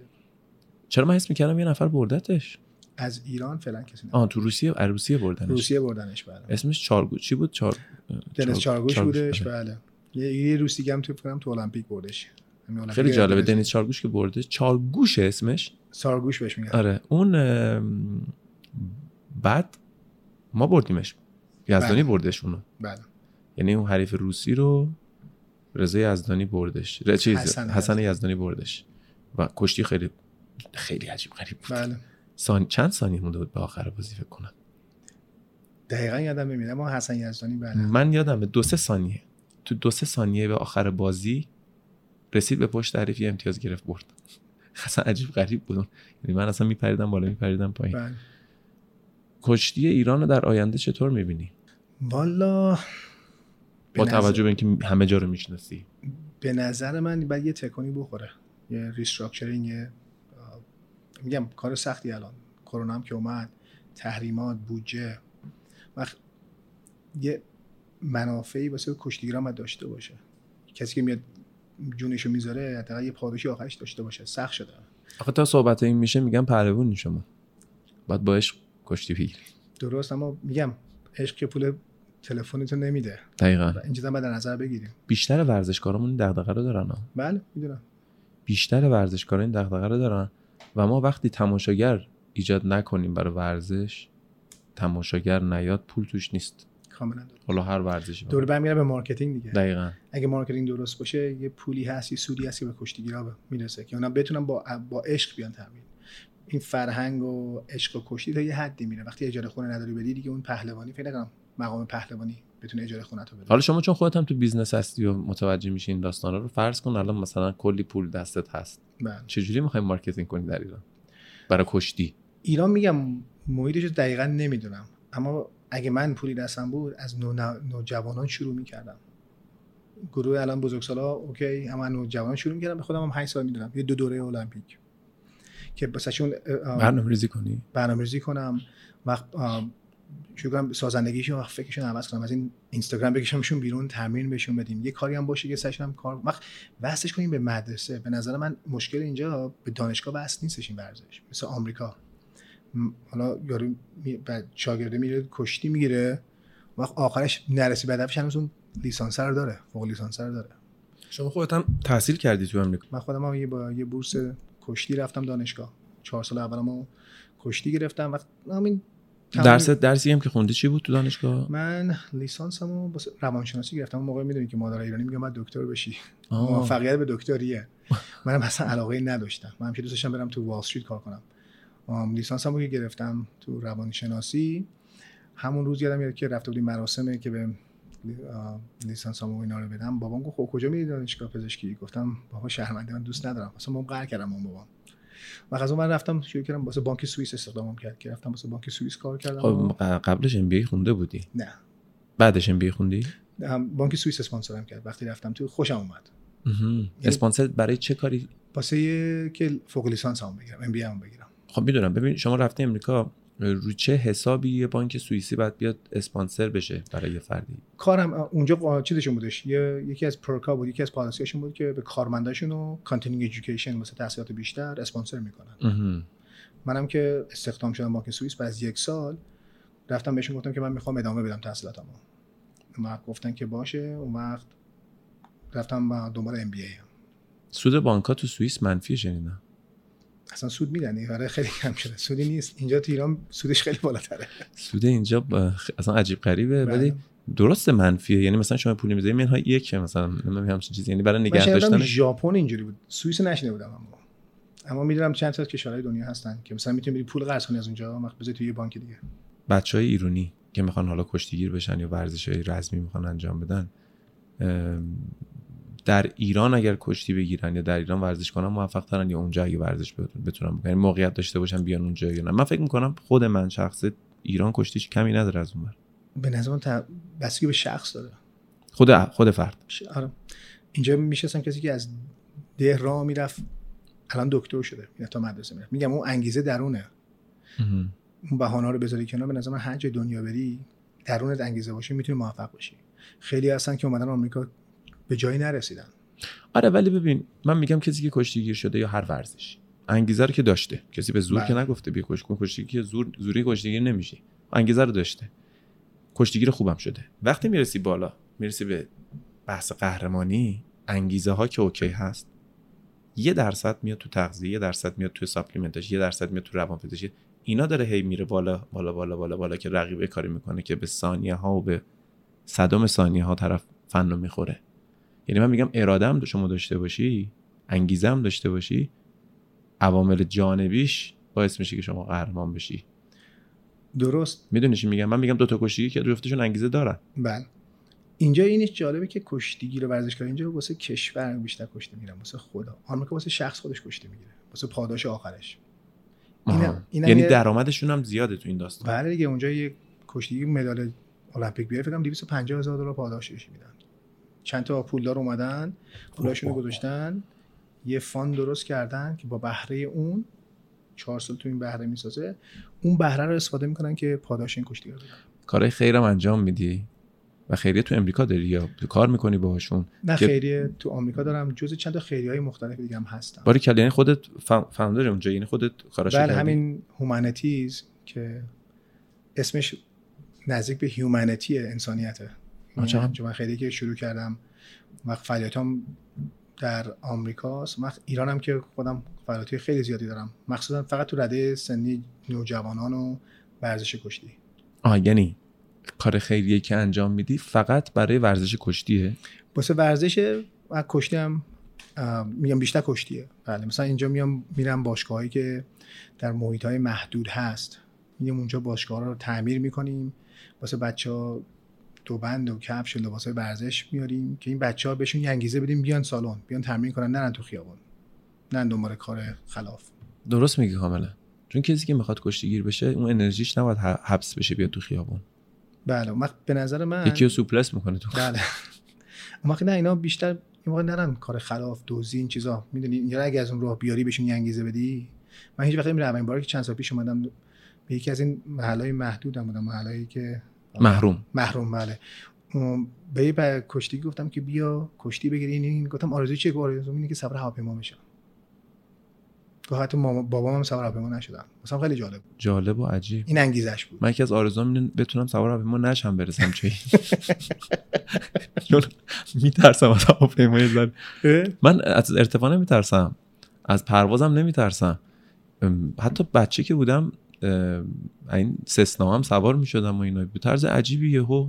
چرا من حس میکردم یه نفر بردتش از ایران، فعلا کسی نه. آ تو روسیه روسیه بردنش روسیه بردنش بله. اسمش چارگوش چی بود؟ چار دنیل چارگوش بودش. بله یه, یه روسی گم تو فکرام تو المپیک بردش. خیلی جالبه دنیل چارگوش که برده. چارگوش اسمش، سارگوش بهش میگن. آره اون بعد ما بردیمش، یزدانی بردش اونو. بله. یعنی اون حریف روسی رو رضا یزدانی بردش. ر... چیز حسن, حسن یزدانی بردش و کشتی خیلی خیلی عجیب غریب بود. بله. سان... چند ثانیه مونده بود به آخر بازی فکر کنم. دقیقاً یادم نمیاد اما حسن یزدانی بله. من یادمه دو سه ثانیه. تو دو سه ثانیه به آخر بازی رسید به پشت حریف، امتیاز گرفت برد. حسن عجیب غریب بود. یعنی من اصلا میپریدم بالا میپریدم پایین. بله. کشتی ایران رو در آینده چطور می‌بینی؟ والا با توجه به اینکه همه جا رو می‌شناسی. به نظر من باید یه تکونی بخوره. یه ریستراکچرینگ، میگم کار سختی الان. کرونا هم که اومد، تحریمات، بودجه. وقت یه منافعی واسه کشتیگیرام داشته باشه. کسی که میاد جونشو میذاره، حداقل یه پاداشی آخرش داشته باشه. سخت شده. آخه تا صحبت این میشه میگم پهلوانی شما. بعد باش کشتی بگیری. درست، اما میگم عشق که پول تلفنتو نمیده. دقیقاً. این چیزا بعد در نظر بگیریم. بیشتر ورزشکارامون دغدغه رو دارن. بله میدونم. بیشتر ورزشکارا این دغدغه رو دارن و ما وقتی تماشاگر ایجاد نکنیم برای ورزش، تماشاگر نیاد، پول توش نیست. کاملا درست. حالا هر ورزشی دور برمیگره به مارکتینگ دیگه. دقیقاً. اگه مارکتینگ درست باشه، یه پولی هست، یه سودی هست که به کشتیگیرا میرسه که اونا بتونن با با عشق بیان تمرین. این فرهنگ و عشق و کشتی تا یه حدی میره. وقتی اجاره خونه نداری بدی دیگه اون پهلوانی فکر نکنم مقام پهلوانی بتونه اجاره خونه تو بده. حالا شما چون خودت هم تو بیزنس هستی و متوجه میشین داستانا رو، فرض کن الان مثلا کلی پول دستت هست، چجوری میخوای مارکتینگ کنی در ایران برای کشتی؟ ایران میگم محیطش دقیقاً نمیدونم، اما اگه من پولی دستم بود از نوجوانان شروع میکردم. گروه الان بزرگسالا اوکی، اما نوجوانان شروع میکردم. به خودم هم هشت سال میدونم یه دو دوره المپیک که بسشون برنامه‌ریزی کنی، برنامه‌ریزی کنم، وقت شروع کنم سازندگیشون، وقت فکرشون عوض کنم، از این اینستاگرام بکشمشون بیرون، تمرین بهشون بدیم، یه کاری هم باشه که سشنم کار وقت واسش کنیم به مدرسه. به نظر من مشکل اینجا به دانشگاه واسط نیستش این ورزش. مثل آمریکا حالا یارو بعد شاگرده میره کشتی میگیره، وقت آخرش نرسی بدنش هنوز اون لیسانس رو داره، فوق لیسانس رو داره. شما خودت هم تحصیل کردی تو آمریکا؟ من خودم هم با یه بورس کشتی رفتم دانشگاه. چهار سال اولمو کشتی گرفتم. وقت همین درس درسی هم که خوندی چی بود تو دانشگاه؟ من لیسانسمو با روانشناسی گرفتم. اون موقع میدونی که مادر ایرانی میگم بعد دکتر بشی. موفقیت به دکتریه. منم اصلا علاقه نداشتم. من همیشه دوست داشتم برم تو وال استریت کار کنم. لیسانسمو که گرفتم تو روانشناسی، همون روز یادم میاد که رفته بودیم مراسمی که به لیسانسامو اینا رو بدم، بابام گفت خب کجا میری دانشگاه پزشکی؟ گفتم بابا شرمنده من دوست ندارم، اصلا بابام قهر کردم. اون بابام وقت از اون من رفتم شروع کردم واسه بانک سوئیس استخدامم کرد که رفتم واسه بانک سوئیس کار کردم. خب قبلش ام بی ای خونده بودی؟ نه. بعدش ام بی ای خوندی؟ بانک سوئیس اسپانسرم کرد. وقتی رفتم تو خوشم اومد. اسپانسر برای چه کاری؟ واسه که فوق لیسانسام بگیرم، ام بی ای ام بگیرم. خب میدونم. ببین شما رفتی آمریکا، رو چه حسابی یه بانک سوئیسی بعد بیاد اسپانسر بشه برای یه فردی؟ کارم اونجا چیزشون بودش، یه یکی از پرکا بود، یکی از پالیسیاشون بود که به کارمنداشون و کانتینینگ ادویکیشن واسه تحصیلات بیشتر اسپانسر میکنن. منم که استخدام شدم بانک سوئیس بعد از یک سال رفتم بهشون گفتم که من میخوام ادامه بدم تحصیلاتمو. اونا گفتن که باشه. اون وقت رفتم دنبال ام بی ای. سود بانک‌ها تو سوئیس منفی شدن. اصلا سود میدن ایران خیلی کم شده، سودی نیست. اینجا تو ایران سودش خیلی بالاتره. سود اینجا با... اصلا عجیب غریبه، ولی درست منفیه. یعنی مثلا شما پول میذاری منهای یک مثلا نمیدونم همچین چیزی، یعنی برای نگه داشتن. ژاپن اینجوری بود، سوئیس نشینه بودم اما اما میدونم چند تا کشورهای دنیا هستن که مثلا میتونی بری پول قرض کنی از اونجا وقت بذاری تو یه بانک دیگه. بچهای ایرانی که میخوان حالا کشتیگیر بشن یا ورزشای رزمی میخوان انجام بدن در ایران، اگر کشتی بگیرن یا در ایران ورزش کنن موفق ترن یا اونجا اگه ورزش بتونن بکنن، موقعیت داشته باشن بیان اونجا یا نه؟ من فکر میکنم خود من شخص ایران کشتیش کمی نداره از اون بر. به نظرم تا بسیاری به شخص داره، خود خود فرد. آره اینجا میشستم کسی که از ده راه میرفت الان دکتر شده، میره تا مدرسه میره. میگم اون انگیزه درونه. اون بهانه رو بذاری کنار. به نظرم هر جای دنیا بری درونت انگیزه باشه میتونی موفق بشی. خیلی هستن که اومدن آمریکا به جایی نرسیدن. آره ولی ببین من میگم کسی که کشتیگیر شده یا هر ورزش انگیزه رو که داشته، کسی به زور بره. که نگفته بیا کش کن کشتیگیر، زور زوری کشتیگیر نمیشه. انگیزه رو داشته، کشتیگیر خوبم شده. وقتی میرسی بالا، میرسی به بحث قهرمانی، انگیزه ها که اوکی هست، یه درصد میاد تو تغذیه، یه درصد میاد تو ساپلیمنتش، یه درصد میاد تو روانپزشی، اینا داره هی میره بالا بالا بالا بالا بالا که رقیب کاری میکنه که به ثانیه ها و به صدم ثانیه ها طرف فنو میخوره. یعنی من میگم اراده هم شما داشته باشی، انگیزه هم داشته باشی، عوامل جانبیش باعث میشه که شما قهرمان بشی. درست میدونی چی میگم؟ من میگم دو تا کشتیگیر که جفتشون انگیزه دارن. بله اینجا اینش جالبه که کشتیگیر و ورزشکار اینجا واسه کشور بیشتر کشتی میگیرن، واسه خدا. آمریکا واسه شخص خودش کشتی میگیره، واسه پاداش آخرش. اینم این یعنی درآمدشون هم زیاده تو این داستان. بله دیگه اونجا یک کشتیگیر مدال المپیک بیاره فکر کنم دویست و پنجاه هزار دلار پاداشش میدن. چند تا پولدار اومدن پولاشون رو گذاشتن، یه فاند درست کردن که با بهره اون چهار سال تو این بهره میسازه، اون بهره رو استفاده میکنن که پاداش این کشتی‌ها بدن. کارهای خیر هم انجام میدی و خیریه تو امریکا داری یا کار میکنی باهاشون؟ نه خیریه تو آمریکا دارم، جزء چند تا خیریه‌های مختلف دیگه هم هستم. باری کلا. یعنی خودت فاوندر اونجا، یعنی خودت کاراشو کردی؟ بله همین هیومانیتیز که اسمش نزدیک به هیومانیتی انسانیته. من خیلی که شروع کردم وقت فعالیتام در آمریکاست. وقت ایرانم که خودم فعالیت خیلی زیادی دارم، مخصوصا فقط تو رده سنی نوجوانان و ورزش کشتی. آه یعنی کار خیریه که انجام میدی فقط برای ورزش کشتیه؟ واسه ورزش و کشتی هم میام بیشتر کشتیه. بله مثلا اینجا میام میرم باشگاهایی که در محیط‌های محدود هست، میام اونجا باشگاه‌ها رو تعمیر می‌کنیم، واسه بچه‌ها توبند و کفش و لباسای ورزش میاریم که این بچه‌ها بهشون انگیزه بدیم بیان سالن، بیان تمرین کنن، نرن تو خیابون، نرن دنبال کار خلاف. درست میگی کاملا. چون کسی که میخواد کشتیگیر بشه اون انرژیش نباید حبس بشه بیاد تو خیابون. بله وقت به نظر من یکی رو سوپلس میکنه تو. بله اون وقت نه، اینا بیشتر این موقع نرن کار خلاف، دوزی، این چیزا، میدونی اینجا اگه از اون راه بیاری بهشون انگیزه بدی. من هیچ وقت نمیرم. اولین باری که چند سال پیش اومدم به یکی از این محلهای محدودم بودم، محلهایی که محروم محروم بله، به به کشتی گفتم که بیا کشتی بگیری. این گفتم آرزوی چیه؟ آرزوم اینه که سوار هواپیما بشم. حتی ماما بابام هم سوار هواپیما نشدم. مثلا خیلی جالب بود. جالب و عجیب. این انگیزش بود. من یکی از آرزوام اینه بتونم سوار هواپیما نشم برسم چه. چون میترسم از هواپیما. من از ارتفاع نمیترسم. از پروازم نمیترسم. حتی بچه که بودم این سسنا هم سوار میشدم و اینا. به طرز عجیبی یهو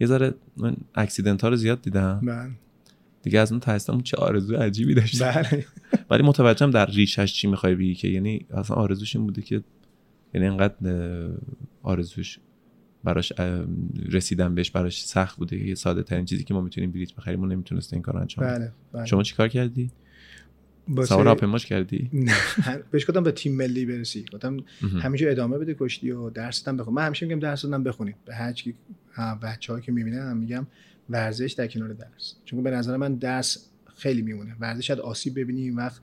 یه ذره من اکسیدنت ها رو زیاد دیدم. من دیگه از اون ترسیدم. چه آرزو عجیبی داشت. بله ولی متوجهم در ریشش چی میخوای بگی، که یعنی اصلا آرزوش این بوده که یعنی انقدر آرزوش براش رسیدن بهش براش سخت بوده. یه ساده ترین چیزی که ما میتونیم بلیط بخریم ما نمیتونسته این کارو انجام بده. بله، بله. شما چیکار کردی؟ سوار هواپیماش کردی؟ بهش گفتم به تیم ملی برسی. گفتم همیشه ادامه بده کشتی و درس هم بخون. من همیشه میگم درس هم بخونید. به هر کی بچه‌هایی که میبینم میگم ورزش در کنار درس، چون به نظر من درس خیلی میمونه. ورزش شاید آسیب ببینی این وقت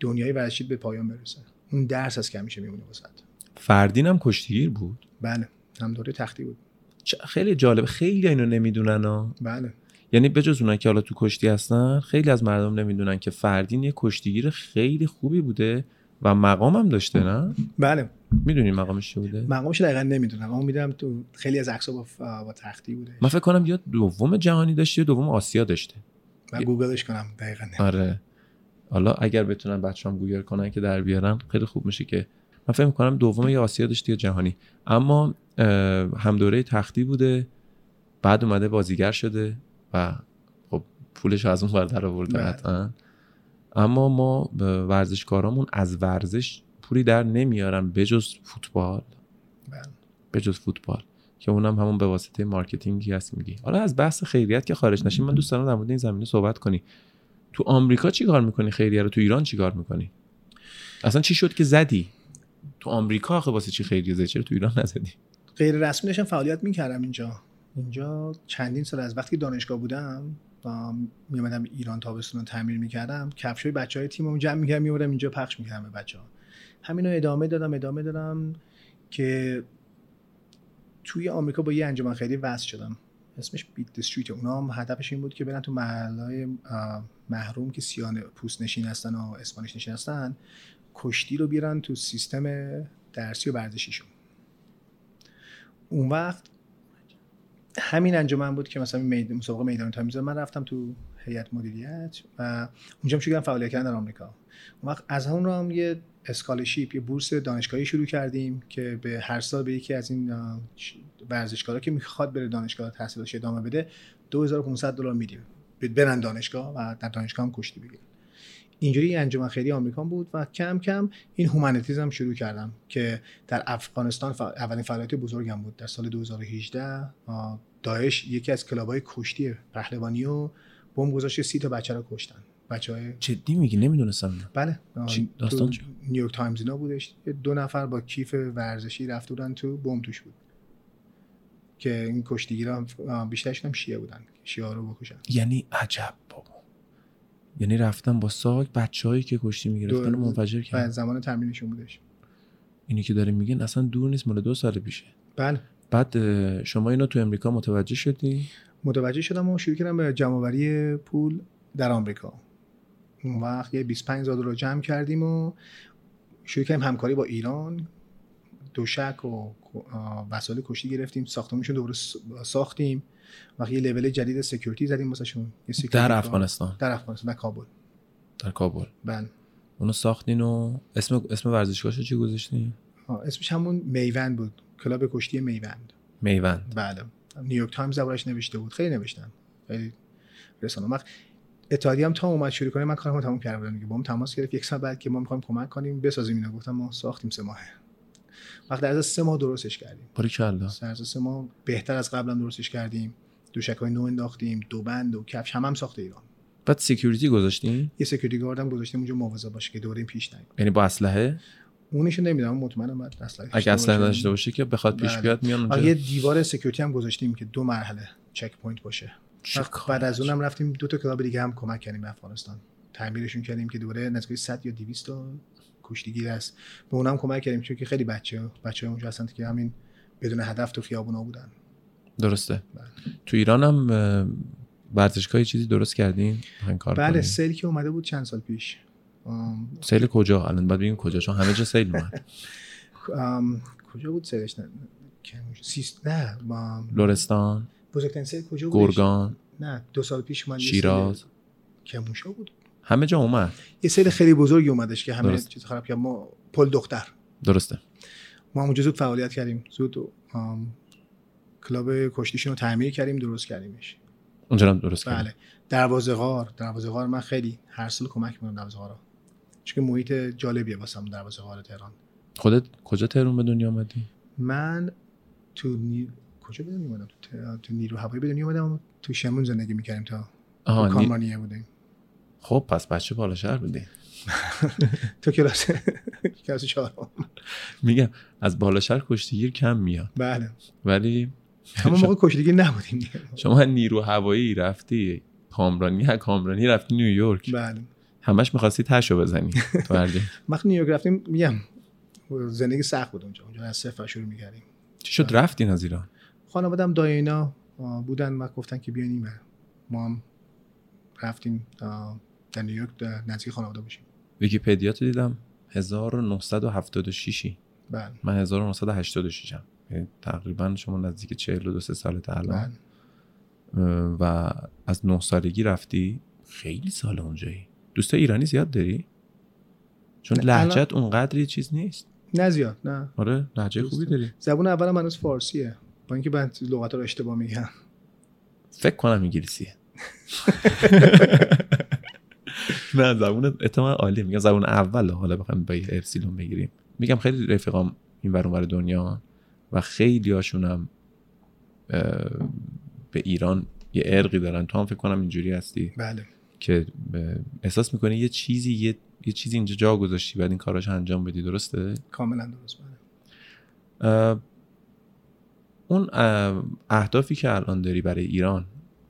دنیای ورزشی به پایان برسه، اون درس است که همیشه میمونه واسه. فردین هم کشتیگیر بود. بله هم دوره تختی بود. خیلی جالب. خیلی اینو نمیدونن ها. بله یعنی بجز اونایی که حالا تو کشتی هستن خیلی از مردم نمیدونن که فردین یه کشتیگیر خیلی خوبی بوده و مقام هم داشته. نه بله میدونی مقامش چی بوده؟ مقامش دقیقاً نمیدونم اما میدونم تو خیلی از عکس‌ها با, با تختی بوده. من فکر کنم یا دوم جهانی داشته یا دوم آسیا داشته. من گوگلش کنم دقیقاً. آره حالا اگر بتونن بچه‌ام گوگل کنن که در بیارن خیلی خوب میشه. که من فکر می‌کنم دوم یا آسیا داشته یا جهانی، اما هم دوره تختی بوده. بعد اومده بازیگر شده و خب پولش از اون ور در آورده حتماً. اما ما ورزشکارامون از ورزش پولی در نمیارن بجز فوتبال. بله بجز فوتبال که اونم همون به واسطه مارکتینگی هست. میگی حالا از بحث خیریت که خارج نشیم، من دوست دارم در مورد این زمینه صحبت کنی. تو آمریکا چی کار میکنی خیریه رو؟ تو ایران چی کار میکنی؟ اصلا چی شد که زدی تو آمریکا؟ آخه واسه چی خیریه زدی؟ چرا تو ایران نزدی؟ غیر رسمی داشتم فعالیت میکردم اینجا. اینجا چندین سال از وقتی دانشگاه بودم میومدم ایران تابستون تعمیر میکردم، کفشای بچهای تیمم جمع میکردم میوردم اینجا پخش میکردم به بچه‌ها. همین رو ادامه دادم ادامه دادم که توی آمریکا با یه انجمن خیریه وصل شدم اسمش بیت استریت. اونا هم هدفش این بود که برن تو محلهای محروم که سیاه پوست نشین هستن و اسپانیش نشین هستن، کشتی رو بیارن تو سیستم درسی و ورزشیشون. اون وقت همین انجمن بود که مثلا میدان مسابقه میدان تامیز من رفتم تو هیئت مدیریت و اونجا هم شروع کردم فعالیت کردن در آمریکا. اون وقت از اون رو هم یه اسکالرشیپ، یه بورس دانشگاهی شروع کردیم که به هر سال به یکی از این ورزشکارا که میخواد بره دانشگاه تحصیلش ادامه بده دو هزار و پانصد دلار میدیم برن دانشگاه و در دانشگاه هم کشتی بگیرن. اینجوری انجمن خیریه آمریکا بود و کم کم این هومانیتیزم شروع کردم که در افغانستان فع... اولین فعالیت بزرگم بود. در سال دو هزار و هجده داعش یکی از کلاب‌های کشتی پهلوانی رو بمب گذاشت، سی تا بچه رو کشتن. بچهای جدی میگی؟ نمیدونستم. بله داستان چی؟ نیویورک تایمز اینا بودش. دو نفر با کیف ورزشی رفته بودن تو، بمب توش بود که این کشتیگیرا بیشترشون هم شیعه بودن، شیعه رو بکشن. یعنی عجب بابا. یعنی رفتن با ساک بچه‌هایی که کشتی میگرفتن منفجر کردن. زمان تمرینشون بودش. اینی که دارین میگین اصلا دور نیست، مال دو سال پیشه. بله. بعد شما اینو تو امریکا متوجه شدی؟ متوجه شدم و شروع کردم به جمع‌آوری پول در آمریکا. اون وقت یه بیست و پنج هزار دلار جمع کردیم و شروع کردیم همکاری با ایران، دوشک و وسایل کشتی گرفتیم، ساختمونشون دوباره ساختیم. وقتی یه لول جدید سکیوریتی زدیم واسهشون، یه سکیوریتی در افغانستان، در افغانستان و کابل. در کابل. بله. اونو ساختین و اسم اسم ورزشگاهشو چی گذاشتین؟ اسمش همون میوند بود. کلاب کشتی میوند. میوند. بله. نیویورک تایمز دربارش نوشته بود. خیلی نوشتن. خیلی رسانه‌ها. اتحادیه هم تا اومد شروع کنه من کارمو تموم کردم بودم دیگه، با هم تماس گرفت یک سال بعد که ما می‌خوایم کمک کنیم بسازیم اینا. گفتم ما ساختیم سه ماهه، وقت از سه ماه درستش کردیم. باریکلا. از سه ماه بهتر از قبلا درستش کردیم، دوشکای نو انداختیم، دو بند و کفش هم هم ساخت ایران. بعد سکیوریتی گذاشتین؟ یه سکیوریتی گارد هم گذاشتیم اونجا مواظب باشه که دوریم پیش نیاد. یعنی با اسلحه؟ اونیشو نمیدونم مطمئنم بعد اسلحه. اگه اسلحه داشته باشه که بخواد پیش بیاد میان اونجا. یه دیوار سکیوریتی هم گذاشتیم که دو مرحله چک پوینت باشه. بعد از اونم رفتیم دو تا کلاب دیگه هم کمک کردیم به افغانستان. تعمیرشون کردیم که دوره نزدیک صد یا دویست تا کشتیگیر است. به اونم کمک کردیم چون که خیلی بچه بچه‌ها اونجا هستن که همین بدون هدف تو خیابونا بودن. درسته. تو ایران هم ورزشگاه یه چیزی درست کردین؟ بله، سیل که اومده بود چند سال پیش. سیل کجا؟ الان بعد بگیم کجا، چون همه جا سیل اومد. کجا بود سیلش؟ نه سیست نه لرستان. بزرگترین سیل کجا بود؟ گرگان. نه دو سال پیش اومد. شیراز. کموشا بود. همه جا اومد. یه سیل خیلی بزرگی اومدش که همه چیز خراب کرد. ما پل دختر. درسته. ما اونجا زود فعالیت کردیم. زود کلاب کشتیشون رو تعمیر کردیم، درست کردیمش. اونجا هم درست کردیم. بله. دروازه غار، دروازه غار من خیلی هر سال کمک می‌کنم دروازه غارا. چون محیط جالبیه واسم دروازه غار تهران. خودت کجا تهران به دنیا اومدی؟ من تو نی... کجا به دنیا اومدم؟ تو, تو نیرو هوایی به دنیا اومدم. تو شمون زندگی می‌کردیم تا کامرانی بودیم. خب پس بچه بالاشهر بودی. تو کلاس کلاس چهارم. میگم از بالاشهر کشتیگیر کم میاد. بله. ولی همون موقع کشتیگیر نبودیم دیگه. شما نیرو هوایی رفتی کامرانی، ها کامرانی رفتی نیویورک. بله. همش می‌خواستی تاشو بزنی تو هر جا. وقتی نیویورک رفتیم میگم زندگی سخت بود اونجا. اونجا از صفر شروع می‌کردیم. چی شد رفتین از ایران؟ خانواده‌ام داینا بودن و گفتن که بیاین اینور. ما هم رفتیم در نیویورک نزدیک خانواده باشیم. ویکی‌پدیا تو دیدم هزار و نهصد و هفتاد و شش. بله. من هزار و نهصد و هشتاد و شش ام. تقریبا شما نزدیک چهل و دو سالت الان و از نه سالگی رفتی، خیلی سال اونجایی. دوستای ایرانی زیاد داری؟ چون لهجت اونقدری چیز نیست. نه زیاد، نه. آره لهجه خوبی داری. زبون اولم هنوز فارسیه، با اینکه من لغت‌ها رو اشتباه میگم. فکر کنم انگلیسیه. نه زبون احتمال عالی میگم زبون اول. حالا بخوام با اپسیلون بگیریم میگم خیلی رفیقام این ور اون ور دنیا و خیلی هاشونم به ایران یه ارقی دارن. تو هم فکر کنم اینجوری هستی. بله. که احساس میکنی یه چیزی یه, یه چیزی اینجا جا گذاشتی بعد این کاراش انجام بدی. درسته؟ کاملا درست. بله. اون اهدافی که الان داری برای ایران،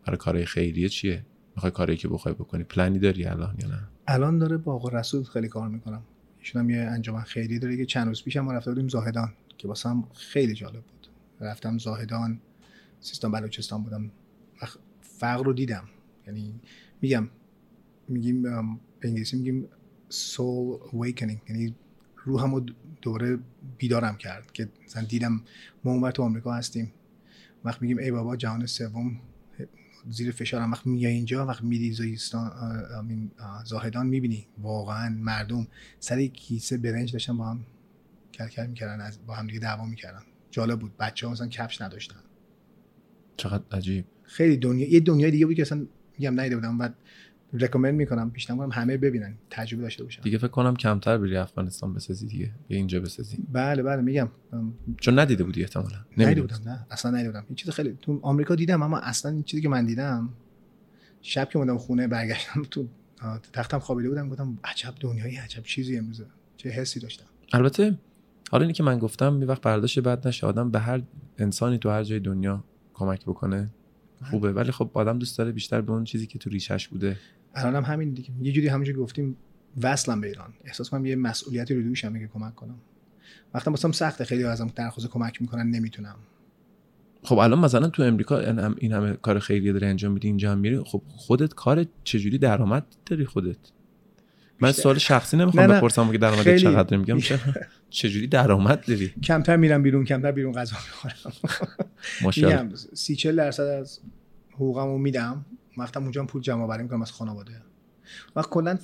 برای کارهای خیریه چیه؟ میخوای کاری که بخوای بکنی پلنی داری الان یا نه؟ الان داره با آقا رسول خیلی کار میکنم. ایشون هم یه انجمن خیریه داره که چند روز پیش هم رفته بودیم زاهدان که واسم خیلی جالب بود. رفتم زاهدان، سیستان بلوچستان بودم. فقر رو دیدم. یعنی میگم میگیم به انگلیسی میگیم soul awakening، یعنی روحمو دوره بیدارم کرد که مثلا دیدم ما اونور تو آمریکا هستیم. وقت میگیم ای بابا جهان سوم زیر فشارم. وقت میای اینجا، وقت میری زایستان همین زاهدان میبینی واقعا مردم سر یک کیسه برنج داشتن با هم کلکل میکردن، از با هم دیگه دعوا میکردن. جالب بود. بچه‌ها مثلا کفش نداشتن. چقدر عجیب. خیلی دنیا یه دنیای دیگه بود که اصلا میگم ندیده بودم. بعد ریکامند میکنم پیشنهاد میکنم همه ببینن، تجربه داشته باشن. دیگه فکر کنم کمتر بری افغانستان بسازی دیگه، بیا اینجا بسازی. بله بله میگم چون ندیده بودی احتمالاً. ندیده بودم. نه اصلا ندیده بودم. این چیز خیلی تو آمریکا دیدم اما اصلا این چیزی که من دیدم شب که اومدم خونه برگشتم تو تختم خوابیده بودم گفتم عجب دنیایی، عجب چیزی امروزه. چه حسی داشتم. البته حالا اینی که من گفتم یه وقت برداشت بد نشه، آدم به هر انسانی تو هر جای دنیا کمک بکنه خوبه، ولی خب آدم دوست داره بیشتر به اون چیزی که تو ریشش بوده. الانم همین دیگه، یه جوری همونجوری گفتیم وصلم به ایران، احساس کنم یه مسئولیتی رو دوشم که کمک کنم. وقتی واسم سخته، خیلی ازم درخواست کمک میکنن نمیتونم. خب الان مثلا تو امریکا این همه کار خیریه داره انجام میدی، اینجا هم میری، خب خودت کار چجوری درآمد داری خودت؟ من سوال شخصی نمیخوام بپرسم که درآمد چقدر، میگم چجوری درآمد داری؟ کمتر میرم بیرون، کمتر بیرون غذا میخورم. ماشاءالله. میگم سی چهل درصد از حقوقمو میدم. وقتم اونجا پول جمع آوری میکنم از خانواده. وقت کلا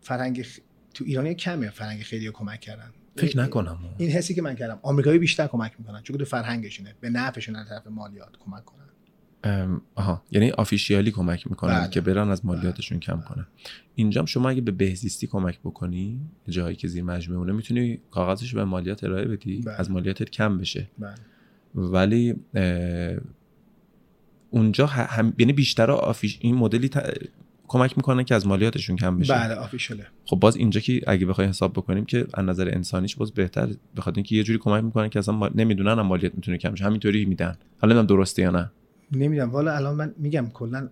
فرهنگ تو ایران کمه، فرهنگ خیلی کمک کردن. فکر نکنم این حسی که من کردم. آمریکایی بیشتر کمک میکنن چون تو فرهنگشونه، به نفعشون از طرف مالیات کمک کنن. آها یعنی آفیشیالی کمک میکنن بله. که برن از مالیاتشون بله. کم کنن. اینجام شما اگه به بهزیستی کمک بکنی جایی که زیر مجموعه اونه میتونی کاغذش به مالیات ارائه بدی بله. از مالیاتت کم بشه بله. ولی اونجا هم یعنی بیشتر آفیش این مدلی ت... کمک میکنن که از مالیاتشون کم بشه بله آفیشیاله. خب باز اینجا که اگه بخوایم حساب بکنیم که از نظر انسانیش باز بهتر بخاطر اینکه یه جوری کمک میکنن که اصلا ما... نمیدونن مالیات میتونه کم شه همینطوری میدن. حالا نمیدونم درسته یا نه نمیدونم والا الان من میگم کلا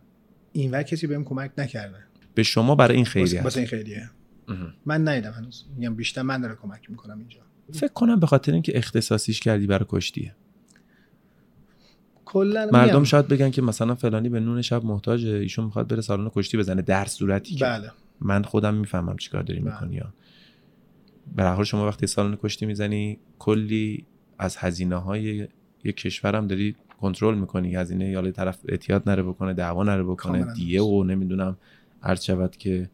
اینور کسی بهم کمک نکرده. به شما برای این خیریه واسه این خیریه من ندیدم هنوز. میگم بیشتر من داره کمک میکنم اینجا. فکر کنم به خاطر اینکه اختصاصیش کردی برای کشتیه کلا مردم شاید بگن که مثلا فلانی به نون شب محتاجه ایشون میخواد بره سالن کشتی بزنه در صورتی که بله. من خودم میفهمم چیکار داری بله. میکنی. برای حال شما وقتی سالن کشتی میزنی کلی از هزینه‌های یک کشورم داری کنترل میکنی. هزینه یاله طرف اعتیاد نره بکنه دعوا نره بکنه دیه و نمیدونم عرض شود که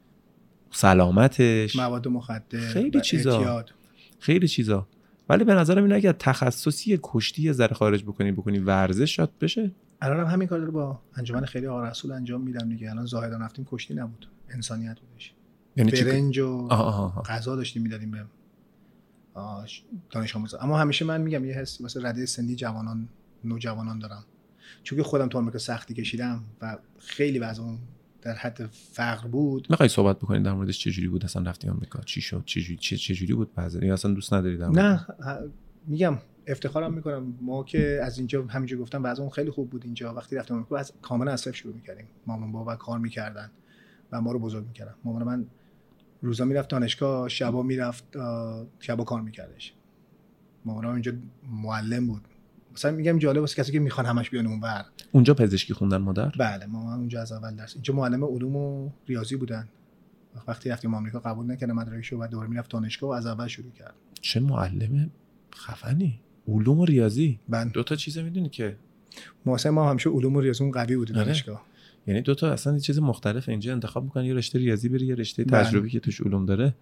سلامتش مواد مخدر خیلی چیزا اعتیاد. خیلی چیزا. ولی به نظرم اینه اگه تخصصی کشتی یه ذره خارج بکنی بکنی ورزش شات بشه. الانم همین کار رو با انجمن خیلی آقا رسول انجام میدم دیگه. الان زاهدان رفتیم کشتی نبود انسانیت بودش یعنی برنج و غذا داشتیم میدادیم به دانش آموزا. اما همیشه من میگم یه حس مثلا رده سنی جوانان نوجوانان دارم چون که خودم تو آمریکا سختی کشیدم و خیلی وضعم در حد فقر بود. میخوای صحبت بکنید در موردش چجوری بود اصلا رفتیم آمریکا چی شد چجوری چه چجوری بود بعضی اصلا دوست نداری در مورد؟ نه میگم افتخارم میکنم ما که از اینجا همینجوری گفتم وضعم خیلی خوب بود اینجا. وقتی رفتم آمریکا از کاملا از صفر شروع میکردیم. مامان بابا کار میکردن و ما رو بزرگ میکردن. مامان من روزا میرفت دانشگاه شبا میرفت شبا کار میکردش. مامانم اینجا معلم بود. مثلا میگم جالب است کسی که میخوان همش بیان اونور. اونجا پزشکی خوندن مادر؟ بله مامان اونجا از اول درس. اینجا معلم علوم و ریاضی بودن. وقتی رفتیم آمریکا قبول نکردن مدرکشو و دوباره میرفت دانشگاه و از اول شروع کرد. چه معلم خفنی. علوم و ریاضی. من دو تا چیزه میدونی که واسه ما همیشه علوم و ریاضی اون قوی بود دانشگاه. یعنی دو تا اصلا چیز مختلف اینجا انتخاب میکنن یه رشته ریاضی بری یه رشته تجربی که توش علوم داره.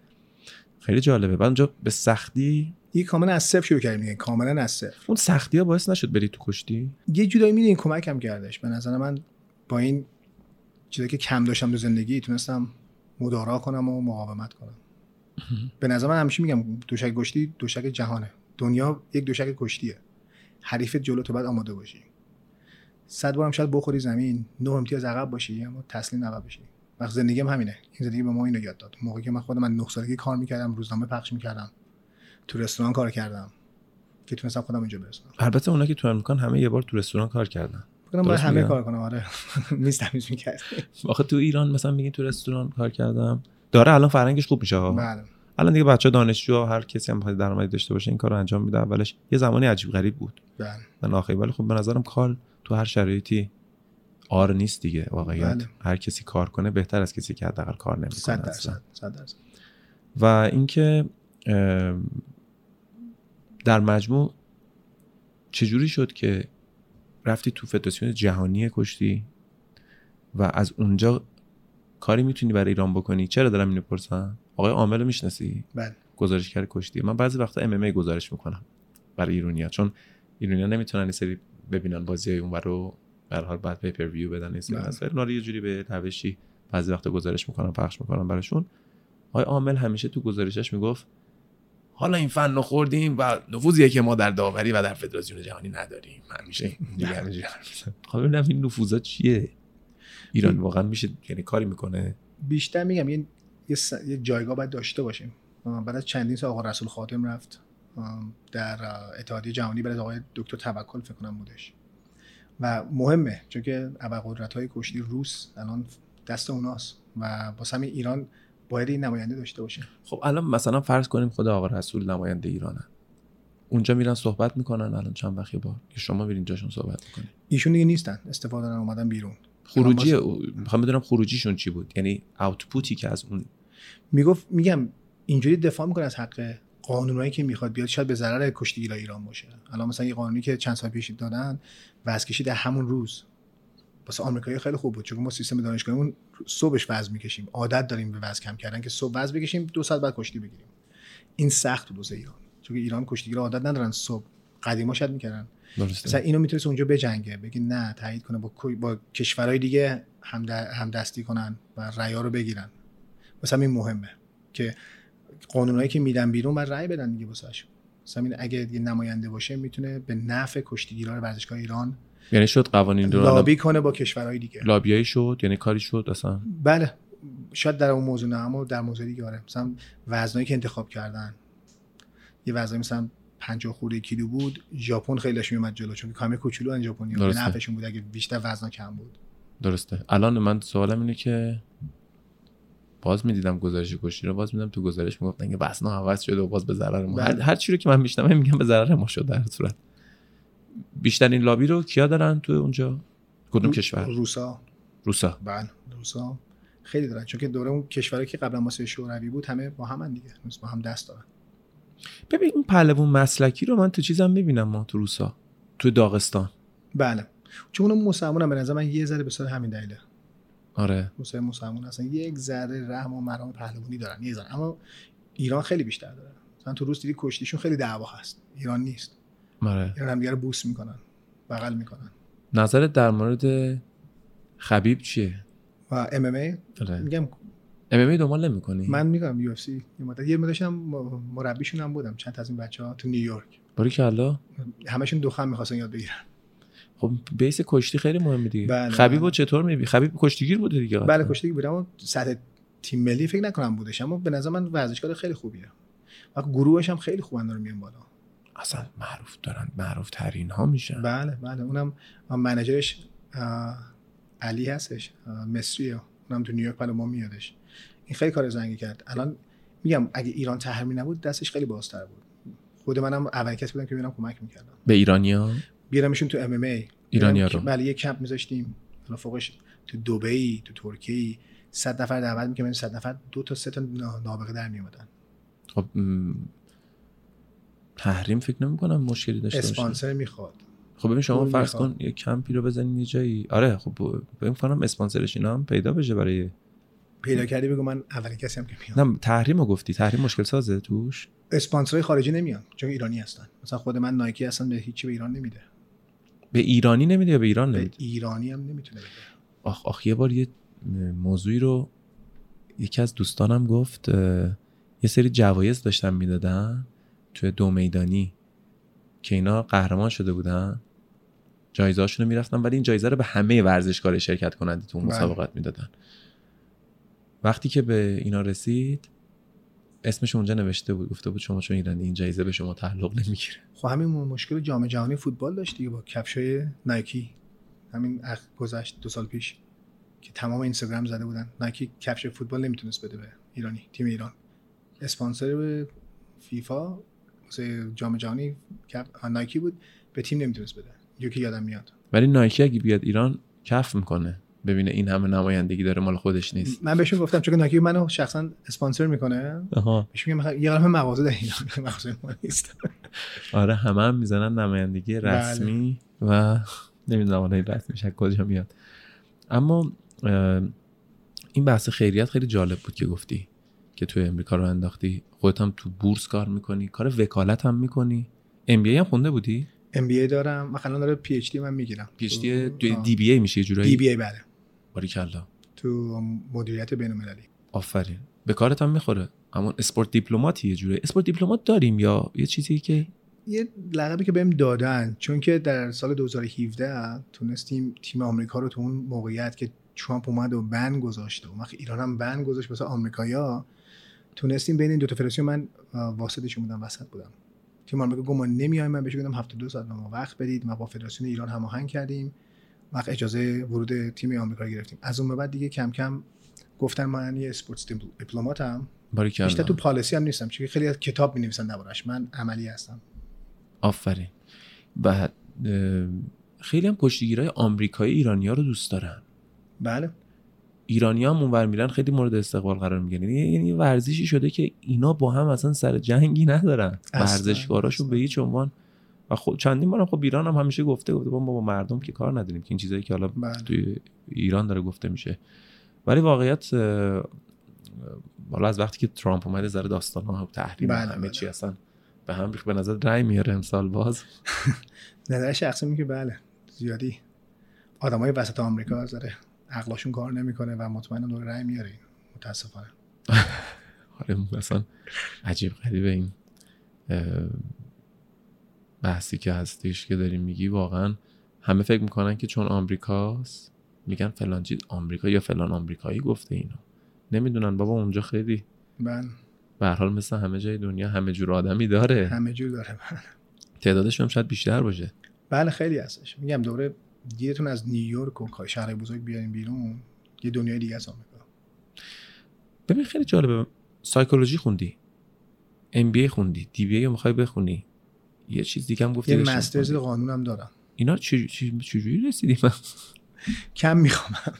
خیلی جالبه. بعد اونجا به سختی این کاملا از صفر شروع کردیم دیگه کاملا از صفر. اون سختی‌ها باعث نشد بری تو کشتی؟ یه جورایی میدونی کمکم کردش. به نظر من با این چیزایی که کم داشتم تو زندگی تونستم مدارا کنم و مقاومت کنم. به نظر من همیشه میگم دوشک کشتی دوشک جهانه. دنیا یک دوشک کشتیه. حریفت جلو تو بعد آماده باشی. صد بارم شاید بخوری زمین، نه امتیاز عقب باشی اما تسلیم نباشی. وقت زندگیم همینه. این زندگی به ما اینو یاد داد. موقعی که من خودم من نه سالگی کار می‌کردم، روزنامه پخش می‌کردم. تو رستوران کار کردم که تونستم خودم اینجا برسونم. البته اونا که تو امریکان همه یه بار تو رستوران کار کردن. بگم باید همه کار کنم آره. نیست همیشه می‌کنه. آخه تو ایران مثلا میگین تو رستوران کار کردم. داره الان فرهنگش خوب میشه ها. بله. الان دیگه بچه‌ها دانشجو هر کسی هم بخواد درآمدی داشته باشه این کارو انجام میده. اولش یه زمانی عجیب غریب بود. بله. من آخه ولی خب به نظرم کار تو هر شرایطی آر نیست دیگه واقعیت. بله. هر کسی کار کنه بهتر از کسی که حداقل کار نمی‌کنه. صد درصد. صد درصد. و اینکه در مجموع چجوری شد که رفتی تو فدراسیون جهانی کشتی و از اونجا کاری میتونی برای ایران بکنی؟ چرا دارم اینو پرسم؟ آقای عامل رو میشناسی؟ بله. گزارشگر کشتی. من بعضی وقتا ام ام ای گزارش میکنم برای ایرانی‌ها چون ایرانی‌ها نمیتونن این سری ببینن بازیای اونور رو به هر حال بعد پیپر ویو بدن این سری اصلا ناری یه جوری به توشی بعضی وقتا گزارش میکنم پخش میکنم براشون. آقای عامل همیشه تو گزارشش میگفت حالا این فن رو خوردیم و نفوذیه که ما در داوری و در فدراسیون جهانی نداریم. همیشه دیگه همینجوری. خب ببینم این نفوذا چیه؟ ایران واقعا میشه یعنی کاری میکنه؟ بیشتر میگم یه یه, س... یه جایگاه باید داشته باشیم. بعد از چندین سال آقا رسول خاتم رفت در اتحادیه جهانی بعد آقای دکتر توکل فکر کنم بودش. و مهمه چون که ابرقدرت‌های کشتی روس الان دست اوناست و واسه همین ایران باید این نماینده داشته باشه. خب الان مثلا فرض کنیم خود آقا رسول نماینده ایرانن. اونجا میرن صحبت میکنن الان چند وقتی بار که شما میرین جاشون صحبت میکنین. ایشون دیگه نیستن استفاده دارن اومدن بیرون. خروجی میخوام بدونم خروجیشون چی بود؟ یعنی آوتپوتی که از اون میگفت میگم اینجوری دفاع میکنه از حق قانونایی که میخواد بیاد شاید به ضرر کشتیگیرای ایران باشه. الان مثلا یه قانونی که چند سال پیش دادن وضع کشید همون روز واسه آمریکایی خیلی خوب بود چون ما سیستم دانشگاهیمون صبحش وزن میکشیم عادت داریم به وزن کم کردن که صبح وزن بکشیم دو ساعت بعد کشتی بگیریم. این سخت بود واسه ایران چون ایران کشتیگیرا عادت ندارن صبح قدیما شاید میکردن. مثلا اینو میتونست اونجا بجنگه، بگی نه، تایید کنه، با با کشورهای دیگه هم همدستی کنن و رأی‌ها رو بگیرن. مثلا این مهمه که قانونایی که میدن بیرون بر رأی بدن دیگه واسش. مثلا این اگه یه نماینده باشه میتونه به نفع کشتیگیران ورزشگاه ایران، یعنی شد قوانین رو لابی کنه با کشورهای دیگه. لابیایی شد، یعنی کاری شد اصلا. بله، شاید در اون موضوع نه، اما در موضوع دیگه آره. مثلا وزنایی که انتخاب کردن، یه وزنی مثلا پنجاه خورده کیلو بود، ژاپن خیلیش میومد جلو چون کامی کوچولو ان ژاپنی به نفعشون بود اگه بیشتر وزنا کم بود. درسته. الان من سوالم اینه که باز میدیدم گزارش کشتی رو، باز میدم تو گزارش میگفتن که وزنا عوض شده و باز به ضرر ما. هر, هر چیزی که من میشنم میگم به ضرر ما شده. در صورت بیشتر این لابی رو کیا دارن تو اونجا؟ کدوم رو... کشور؟ روسا. روسا. بله، روسا خیلی دارن، چون که دوره اون کشوری که قبلا ماسه شوروی بود همه با هم دیگه، با هم دست دارن. ببین اون پهلوان مسلکی رو من تو چیزام میبینم، ما تو روسا، تو داغستان. بله، چون اون مسلمانم به نظر من یه ذره به سر همین دلیله. آره، مسلمان مسلمان اصلا یک ذره رحم و مرام پهلوانی دارن، یه ذره. اما ایران خیلی بیشتر داره. مثلا تو روس دیدی کشتیشون خیلی دعوا هست، ایران نیست. آره، ایران هم دیگه رو بوس میکنن، بغل میکنن. نظرت در مورد خبیب چیه؟ و ام ام ای؟ میگم ام ام ای دنبال نمی‌کنی؟ من میگم یو اف سی. یه مدت یه مدتشم مربیشون هم بودم، چند تا از این بچه‌ها تو نیویورک. باریکلا، همشون دخم می‌خواستن یاد بگیرن. خب بیس کشتی خیلی مهمه دیگه. بله، خبیبو بله. چطور می‌بینی؟ خبیب کشتیگیر بوده دیگه. بله کشتیگیر بوده، اما سطح تیم ملی فکر نکنم بودش، اما به نظر من ورزشکار خیلی خوبیه. و گروهش هم خیلی خوبن، دارن میان بالا. اصلا معروف دارن، معروف ترین ها میشن. بله بله، اونم منیجرش علی هستش، مصریه. اونم تو نیویورک بالا ما میادش. این خیلی کار زنگی کرد. الان میگم اگه ایران تحریم نبود دستش خیلی بازتر بود. خود منم اولین کسی بودم که ببینم کمک میکردم به ایرانی‌ها، بیارمشون تو ام ام ای ایرانی‌ها رو. بله، یه کمپ میذاشتیم حالا فوقش تو دبی، تو ترکیه صد نفر دعوت میکردیم، صد نفر دو تا سه تا نابغه در میومدن. خب تحریم فکر نمی‌کنم مشکلی داشته باشه. اسپانسر میخواد. خب ببین شما فرض کن یه کمپی رو بزنین یه جایی. آره خب ببین فهمم اسپانسرش اینا هم پیدا بشه برای پیدا کردی بگو من اولین کسی هم که میام. نه تحریمو گفتی، تحریم مشکل سازه توش؟ اسپانسرای خارجی نمیان چون ایرانی هستن. مثلا خود من نایکی اصلا به هیچی به ایران نمیده. به ایرانی نمیده یا به ایران نمیده؟ به ایرانی هم نمیتونه بده. آخ آخ یه بار یه موضوعی رو یکی از دوستانم گفت، یه سری جوایز داشتن میدادن توی دو میدانی که اینا قهرمان شده بودن، جایزه‌اشون رو می‌رفتن، ولی این جایزه رو به همه ورزشکارای شرکت کننده تو مسابقات میدادن. وقتی که به اینا رسید اسمش اونجا نوشته بود، گفته بود شما چون ایرانی این جایزه به شما تعلق نمیگیره. خب همین مشکل جام جهانی فوتبال داشت دیگه با کفشای نایکی. همین گذشت دو سال پیش که تمام اینستاگرام زده بودن نایکی کفش فوتبال نمیتونست بده به ایرانی، تیم ایران. اسپانسر به فیفا واسه جام جهانی کپ نایکی بود، به تیم نمیتونست بده. یکی یادم میاد. ولی نایکی اگه بیاد ایران کف میکنه. ببینه این همه نمایندگی داره، مال خودش نیست. من بهشون گفتم چون ناکی منو شخصا اسپانسر میکنه، بهش میگم مخ... یه قلم مغازه در ایران مغازه ما نیست. آره همه هم میزنن نمایندگی رسمی و نمیدونم اون رسمیش از کجا میاد. اما این بحث خیریت خیلی جالب بود که گفتی که تو امریکا رو انداختی، خودت هم تو بورس کار میکنی، کار وکالت هم میکنی، ام بی ای هم خونده بودی؟ ام بی ای دارم، مثلا داره پی اچ دی من میگیرم. پی اچ دی دی بی ای میشه یه جورایی؟ دی بی ای بله. باریکالله. تو مدیریت بین‌المللی. آفرین. به کارت هم میخوره. همون اسپورت دیپلماتی یه جوری. اسپورت دیپلمات داریم یا یه چیزی که یه لقبی که بهم دادن، چون که در سال دو هزار و هفده تونستیم تیم آمریکا رو تو اون موقعیت که ترامپ اومد و بن گذاشت و مخ ایران هم بن گذاشت واسه آمریکایا، تونستیم بین این دو تا فدراسیون من واسطه‌شون بودم، وسط بودم. تیم آمریکا گفت ما نمیایم، من بهش گفتم هفتاد و دو ساعت ما وقت بدید، ما با فدراسیون ایران هماهنگ کردیم، وقت اجازه ورود تیم آمریکا گرفتیم. از اون به بعد دیگه کم کم گفتن من یه اسپورتس دیپلماتم، بیشتر تو پالیسی هم نیستم چون خیلی از کتاب می‌نویسن دربارش، من عملی هستم. آفرین. و خیلی هم کشتیگیرای آمریکایی ایرانی‌ها رو دوست دارن. بله. ایرانی‌ها هم اونور میرن خیلی مورد استقبال قرار میگیرن. یعنی ورزشی شده که اینا با هم اصلا سر جنگی ندارن، ورزشکاراشون به هیچ عنوان. و خب چندین بارم خب ایران هم همیشه گفته گفته با با مردم که کار نداریم، که این چیزایی که حالا توی ایران داره گفته میشه. ولی واقعیت حالا از وقتی که ترامپ اومده زره داستانا تحریم همه چی اصلا به هم ریخت. به نظر رای میاره امسال باز نظر شخصی میگه بله، زیادی آدمای وسط آمریکا داره عقلشون کار نمیکنه و مطمئنم دور رای میاره متاسفانه. آره مثلا عجیب غریبه این بحثی که هستیش که داریم میگی. واقعا همه فکر میکنن که چون آمریکاست میگن فلان چیز آمریکا یا فلان آمریکایی گفته اینو، نمیدونن بابا اونجا خیلی من به هر حال مثل همه جای دنیا همه جور آدمی داره، همه جور داره من. تعدادش هم شاید بیشتر باشه. بله خیلی هستش. میگم دوره دیرتون از نیویورک و شهر بزرگ بیاریم بیرون، یه دنیای دیگه از آمریکا. ببین خیلی جالبه، سایکولوژی خوندی، ام بی ای خوندی، دی بی ای میخوای بخونی، یه چیز دیگه هم گفتی، یه مسترز قانونم دارم. اینا چه چجوری رسیدی؟ من کم میخوام.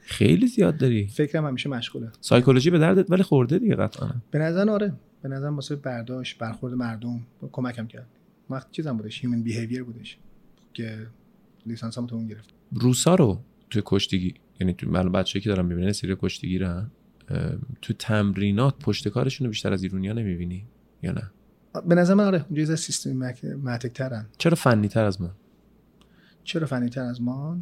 خیلی زیاد داری، فکرم همیشه مشغوله. سایکولوژی به دردت ولی خورده دیگه قطعا. به نظر آره، به نظر واسه برداشت برخورد مردم کمکم کرد. وقت چیزام بودش، هیومن بیهیویر بودش که لیسانسم تو اون گرفت. روسا رو تو کشتیگی، یعنی تو من بچه‌ای که دارم میبینن سری کشتیگیرن، تو تمرینات پشت کارشون رو بیشتر از ایرانی‌ها نمیبینی یا نه؟ به نظر من آره، اونجا از سیستم متکترن. چرا فنی‌تر از ما؟ چرا فنی‌تر از ما؟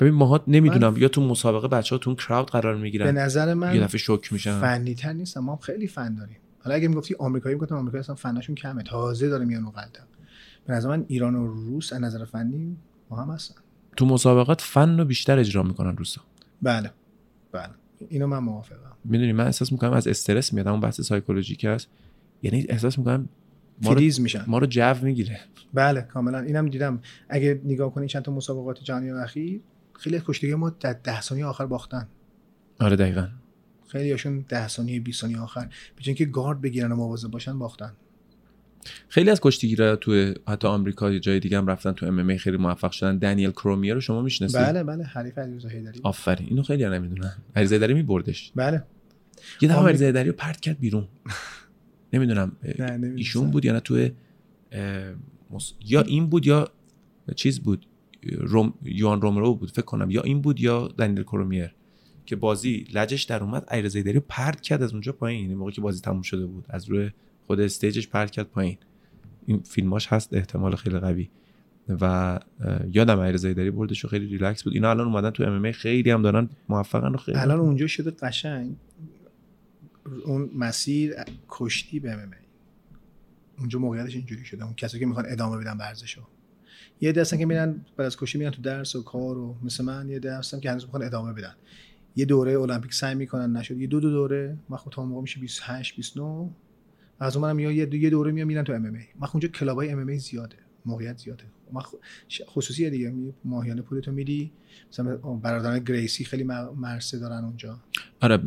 ببین ماها نمیدونم من... یا تو مسابقه بچه‌ها تو اون کراود قرار میگیرن، به نظر من یه دفعه شوک میشن. فنی‌تر نیستن، ما خیلی فن داریم. حالا اگه میگفتی آمریکایی، میگفتم آمریکایی اصلا فناشون کمه، تازه داره میان اونقدر. به نظر من ایران و روس از نظر فنی ما هم هستن. تو مسابقات فن رو بیشتر اجرا میکنن روسا. بله بله اینو من موافقم. میدونی من احساس میکنم از استرس میاد، اون بحث سایکولوژیک است، یعنی احساس میکنم ما رو فریز میشن، ما رو جو میگیره. بله کاملا. اینم دیدم اگه نگاه کنی چند تا مسابقات جهانی اخیر، خیلی کشتیگی ما در ده ثانیه آخر باختن. آره دقیقاً. خیلی هاشون ده ثانیه بیست ثانیه آخر، بچن که گارد بگیرن و مواظب باشن، باختن. خیلی از کشتیگیرا تو حتی آمریکا یا جای دیگه هم رفتن تو ام ام ای، خیلی موفق شدن. دنیل کرومیر رو شما میشناسید؟ بله بله، حریف علی زاهدری. آفرین، اینو خیلی ها نمیدونن. علی زاهدری میبردش. بله. یه دفعه علی زاهدری رو پرت کرد بیرون. نمیدونم ایشون بود یا نه، تو یا این بود یا چیز بود، روم... یوان رومرو بود فکر کنم، یا این بود یا دنیل کرومیر که بازی لجش در اومد، ایرزیدری پرت کرد از اونجا پایین. یعنی موقعی که بازی تموم شده بود از روی خود استیجش پرت کرد پایین. این فیلماش هست احتمال خیلی قوی. و یادم ایرزیدری بردش و خیلی ریلکس بود. اینا الان اومدن تو ام ام ای خیلی هم دارن موفقن و خیلی الان اونجا شده قشنگ اون مسیر کشتی به ام ام ای اونجا موقعیتش اینجوری شده. اون کسایی که میخوان ادامه بدن ورزشو، یه دستن که میرن بعد از کشتی میرن تو درس و کار و مثل من، یه دستن که هنوز میخوان ادامه بدن، یه دوره المپیک سعی میکنن نشد، یه دو دو دوره ما خودم موقع میشه بیست و هشت بیست و نه از اونم یا یه یه دوره میام میرن تو ام ام ای. ما اونجا کلابای ام ام ای زیاده، موقعیت زیاده. ما خصوصی دیگه ماهیانه پولتو میدی. مثلا برادران گریسی خیلی مرسه دارن اونجا. آره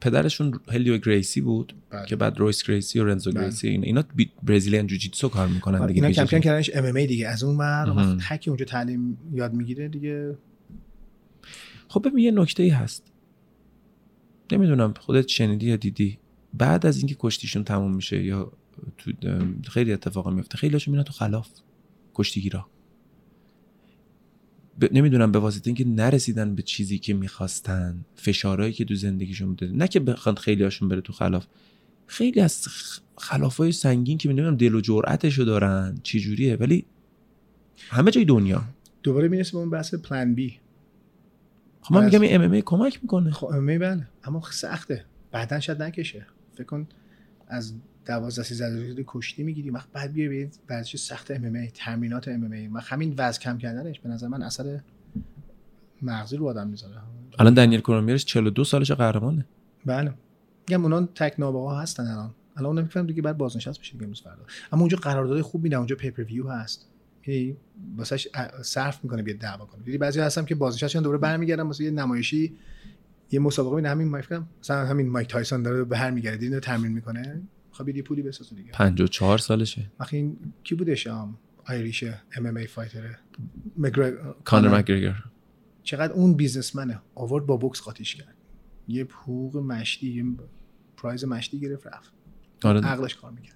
پدرشون هلیو گریسی بود بلد. که بعد رویس گریسی و رنزو بلد. گریسی اینا برزیلیان جوجیتسو کار میکنن دیگه. اینا کمپین کردنش ام ام ای دیگه. از اون ور وقتی هکی اونجا تعلیم یاد میگیره دیگه. خب ببین یه نکته‌ای هست، نمیدونم خودت شنیدی یا دیدی، بعد از اینکه کشتیشون تموم میشه یا تو خیلی اتفاقا میفته، خیلی‌هاشون میرن تو خلاف کشتیگیرا. ب... نمیدونم به واسطه اینکه نرسیدن به چیزی که میخواستن، فشارهایی که تو زندگیشون بوده، نه که بخوان خیلی‌هاشون بره تو خلاف. خیلی از خلافای سنگین که میدونم دل و جرأتشو دارن چی جوریه، ولی همه جای دنیا دوباره میرسیم به اون بحث پلن بی. خب من میگم این ام ام ای کمک میکنه. خب ام ام ای بله، اما سخته، بعدن شاید نکشه. فکر کن از دوازده سیزده کشتی میگیری، وقت بعد بیای به ورزش سخت ام ام ای، تمرینات ام ام ای، ما همین وزن کم کردنش به نظر من اثر مغزی رو آدم میذاره. الان دنیل کرومیرش چهل و دو سالشه، قهرمانه. بله میگم اونا تک نابغه هستن الان. الان اون نمیفهمم دیگه، بعد بازنشست بشه دیگه امروز فردا. اما اونجا قرارداد خوب میدن، اونجا پیپرویو هست، یعنی واسش صرف میکنه بیاد دعوا کنه. دیدی بعضی هستم که بازنشستشون دوباره برمیگردن واسه یه نمایشی، یه مسابقه میدن. همین ما فکرام مثلا همین مایک تایسون داره برمیگرده، دیدین تمرین میکنه، خب یه پولی بسازه دیگه. پنجاه و چهار سالشه. آخه این کی بودش؟ ام آیریشه، ام ام ای فایتره، کانر مکگریگر. چقدر اون بیزنسمنه، آورد با بوکس قاطیش کرد، یه حقوق مشتی، یه پرایز مشتی گرفت رفت. عقلش کار میکنه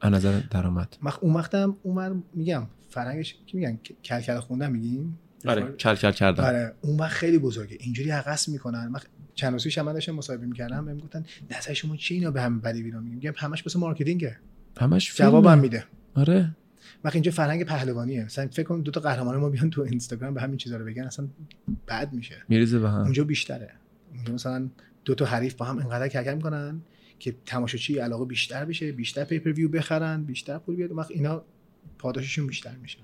از نظر درآمد. من اون وقتم عمر میگم فرنگش کی میگن کل کل خوندن میگیم؟ آره کل کل کردن. آره اون وقت خیلی بزرگه، اینجوری عقص میکنن. من چند روزیش هم داشتم مصاحبه میکردم، بهم گفتن نظر شما چی اینا به هم بدی اینا؟ میگم همش واسه مارکتینگه. همش جوابم میده. آره وقتی اینجا فرهنگ پهلوانیه، مثلا فکر کن دو تا قهرمان ما بیان تو اینستاگرام به همین چیزا رو بگن، اصلا بد میشه، میریزه به هم. اونجا بیشتره، اونجا مثلا دو تا حریف با هم انقدر کلکل میکنن که تماشاچی علاقه بیشتر بشه، بیشتر پیپر ویو بخرن، بیشتر پول بیاد، وقت اینا پاداششون بیشتر میشه.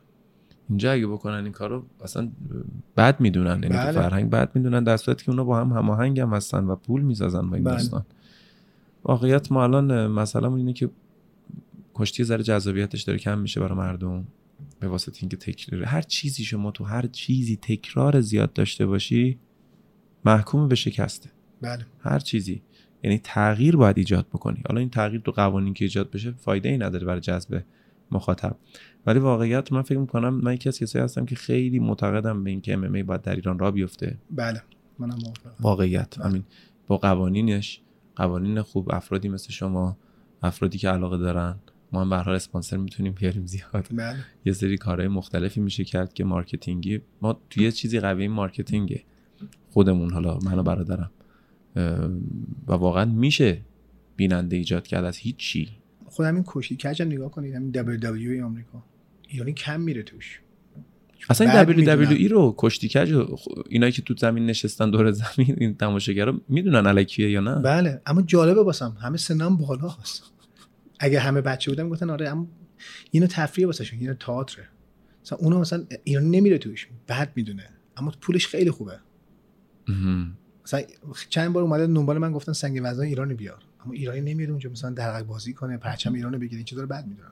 اینجا اگه بکنن این کارو اصلا بد میدونن، یعنی بله. فرهنگ بد میدونن، در صورتی که اونا با هم هماهنگ هم هستن و پول میسازن با این بله. داستان. واقعیت ما الان مثلا اینه که کشتی زره جذابیتش داره کم میشه برای مردم به واسطه اینکه تکرار هر چیزی، شما تو هر چیزی تکرار زیاد داشته باشی محکوم به شکسته. بله. هر چیزی، یعنی تغییر باید ایجاد بکنی. حالا این تغییر تو قوانین که ایجاد بشه فایده ای نداره برای جذب مخاطب، ولی واقعیت من فکر میکنم من یکی از کسایی هستم که خیلی معتقدم به این که ام ام ای باید در ایران راه بیفته. بله منم موافقم. واقعیت همین بله. با قوانینش، قوانین خوب، افرادی مثل شما، افرادی که علاقه دارن، ما هم به هر حال اسپانسر میتونیم بیاریم زیاد. بله. یه سری کارهای مختلفی میشه کرد که مارکتینگی، ما توی چیزی قوی مارکتینگه خودمون، حالا منو برادرم، و واقعا میشه بیننده ایجاد کرد از هیچ چی. خود همین کشتی کج هم نگاه کنید، همین دبلیو دبلیو ای آمریکا، ایرانی کم میره توش. اصلا این دبلیو دبلیو ای رو، کشتی کج، اینایی که تو زمین نشستن دور زمین، این تماشاگرا میدونن الکیه یا نه. بله، اما جالبه واسم همه سنم بالا هست. اگه همه بچه بودن میگفتن آره، اما اینو تفریح واسهشون، اینو تئاتره. مثلا اونم مثلا ایران نمیره توش، بعد میدونه، اما پولش خیلی خوبه. مثلا چند بار اومده دنبال من گفتن سنگ وزنای ایرانی بیار، اما ایرانی نمیاد اونجا مثلا درعق بازی کنه، پرچم ایرانو بگیره، این چه داره بد میدونن.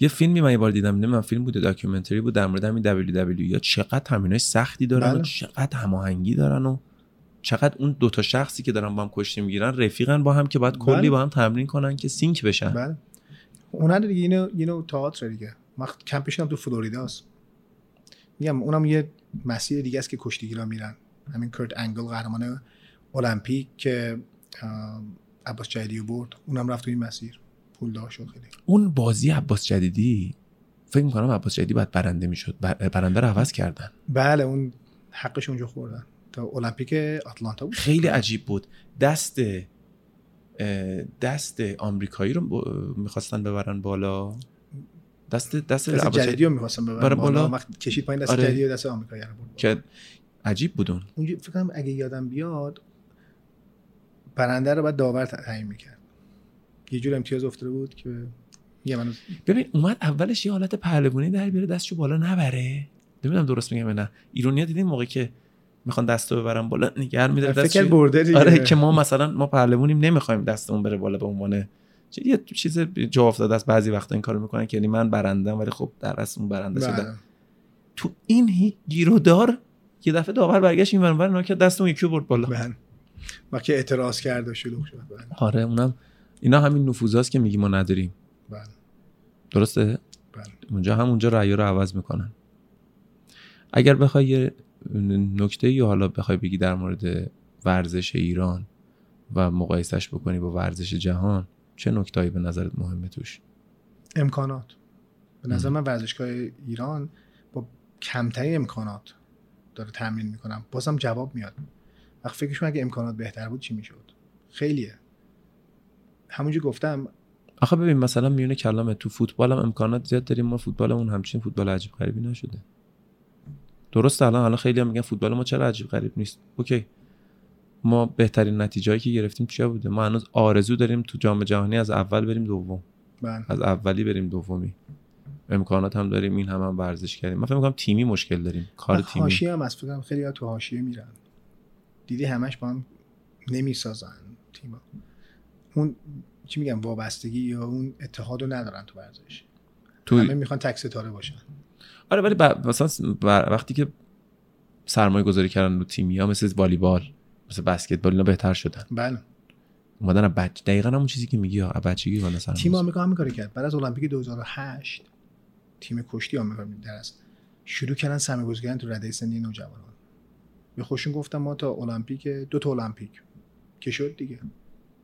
یه فیلمی من یه بار دیدم، نه من فیلم بوده، داکیومنتری بود در مورد همین دبلیو دبلیو ای، یا چقدر همینای سختی دارن بله. و چقدر هماهنگی دارن و چقدر اون دو تا شخصی که دارن با هم کشتی میگیرن رفیقن با هم، که بعد کلی بله. با هم تمرین کنن که سینک بشن. بله. اونها دیگه اینو اینو تئاتر دیگه. من کمپشم تو فلوریداست. میگم اونم یه مسیر دیگه است که کشتیگیرا میرن. همین کرت انگل قهرمان المپیک که عباس جدیدی برد، اونم رفت تو این مسیر، پول داشت خیلی. اون بازی عباس جدیدی فکر می‌کنم عباس جدیدی بعد برنده میشد، برنده رو عوض کردن. بله اون حقش اونجا خوردن. تا المپیک آتلانتا بود. خیلی عجیب بود. دست دست آمریکایی رو می‌خواستن ببرن بالا. دست دست عباس جدیدی می‌خواستن ببرن بالا. وقتی کشید پایین دست آره. جدیدی دست آمریکایی رو برد. که عجیب بودن. اونجا فکر کنم اگه یادم بیاد برنده رو بعد داور تعیین میکرد. یه جور امتیاز افتاده بود که یه منو ببین اومد اولش یه حالت پهلوانی در بیاره، دستشو بالا نبره. نمیدونم درست میگم یا نه. ایرانی‌ها دیدین موقعی که میخوان دستو ببرن بالا نگران می‌داره دستش. فکر برده آره، که ما مثلا ما پهلوانیم نمیخوایم دستمون بره بالا به عنوان یه چیز جا افتاده است. بعضی وقتا این کارو میکنن که یعنی من برندم ولی خب در اصل اون برنده شده. تو این هیچ گیرودار یه دفعه داور برگشت این ورانور ناکه دستمون یکی برد بالا. من ما که اعتراض کرد و شلوغ شد. آره اونم اینا همین نفوذاست که میگیم ما نداریم. بله. درسته؟ بله. اونجا هم اونجا رأی رو عوض میکنن. اگر بخوای یه نکته یا حالا بخوای بگی در مورد ورزش ایران و مقایسهش بکنی با ورزش جهان، چه نکته‌ای به نظرت مهمه توش؟ امکانات. به نظر من ورزشگاه ایران با کمترین امکانات داره تمرین میکنم، بازم جواب میاد. وقت فکرش کنم اگه امکانات بهتر بود چی میشد؟ خیلیه. همونجوری گفتم آخه ببین مثلا میونه کلامه، تو فوتبال هم امکانات زیاد داریم، ما فوتبالمون همچین فوتبال عجیب غریبی نشده. درسته الان الان خیلی هم میگن فوتبال ما چرا عجیب غریب نیست. اوکی ما بهترین نتیجه‌ای که گرفتیم چیا بوده؟ ما هنوز آرزو داریم تو جام جهانی از اول بریم دوم. بله. از اولی بریم دومی. امکانات هم داریم، این هم هم ورزش کردیم. من فکر می‌کنم تیمی مشکل داریم، کار تیمی. حاشیه هم اصلا فکر خیلی تو حاشیه میرن. دیدی همش با هم نمیسازن تیم‌ها. اون چی میگم وابستگی یا اون اتحادو ندارن تو ورزش. تو همه میخوان تک ستاره باشن. آره ولی ب... مثلا ب... وقتی که سرمایه گذاری کردن رو تیم‌ها مثل والیبال، مثل بسکتبال اینا بهتر شدن. بله. اومدن از بچ دقیقاً همون چیزی که میگی از بچگی والا سرمایه. تیم آمریکا هم کاری کرد. بعد از المپیک دو هزار و هشت تیم کشتی آمریکا درست شروع کردن سرمایه گذاری کردن تو رده سنی نوجوانان. به خوشون گفتم ما تا المپیک دو تا المپیک که شد دیگه،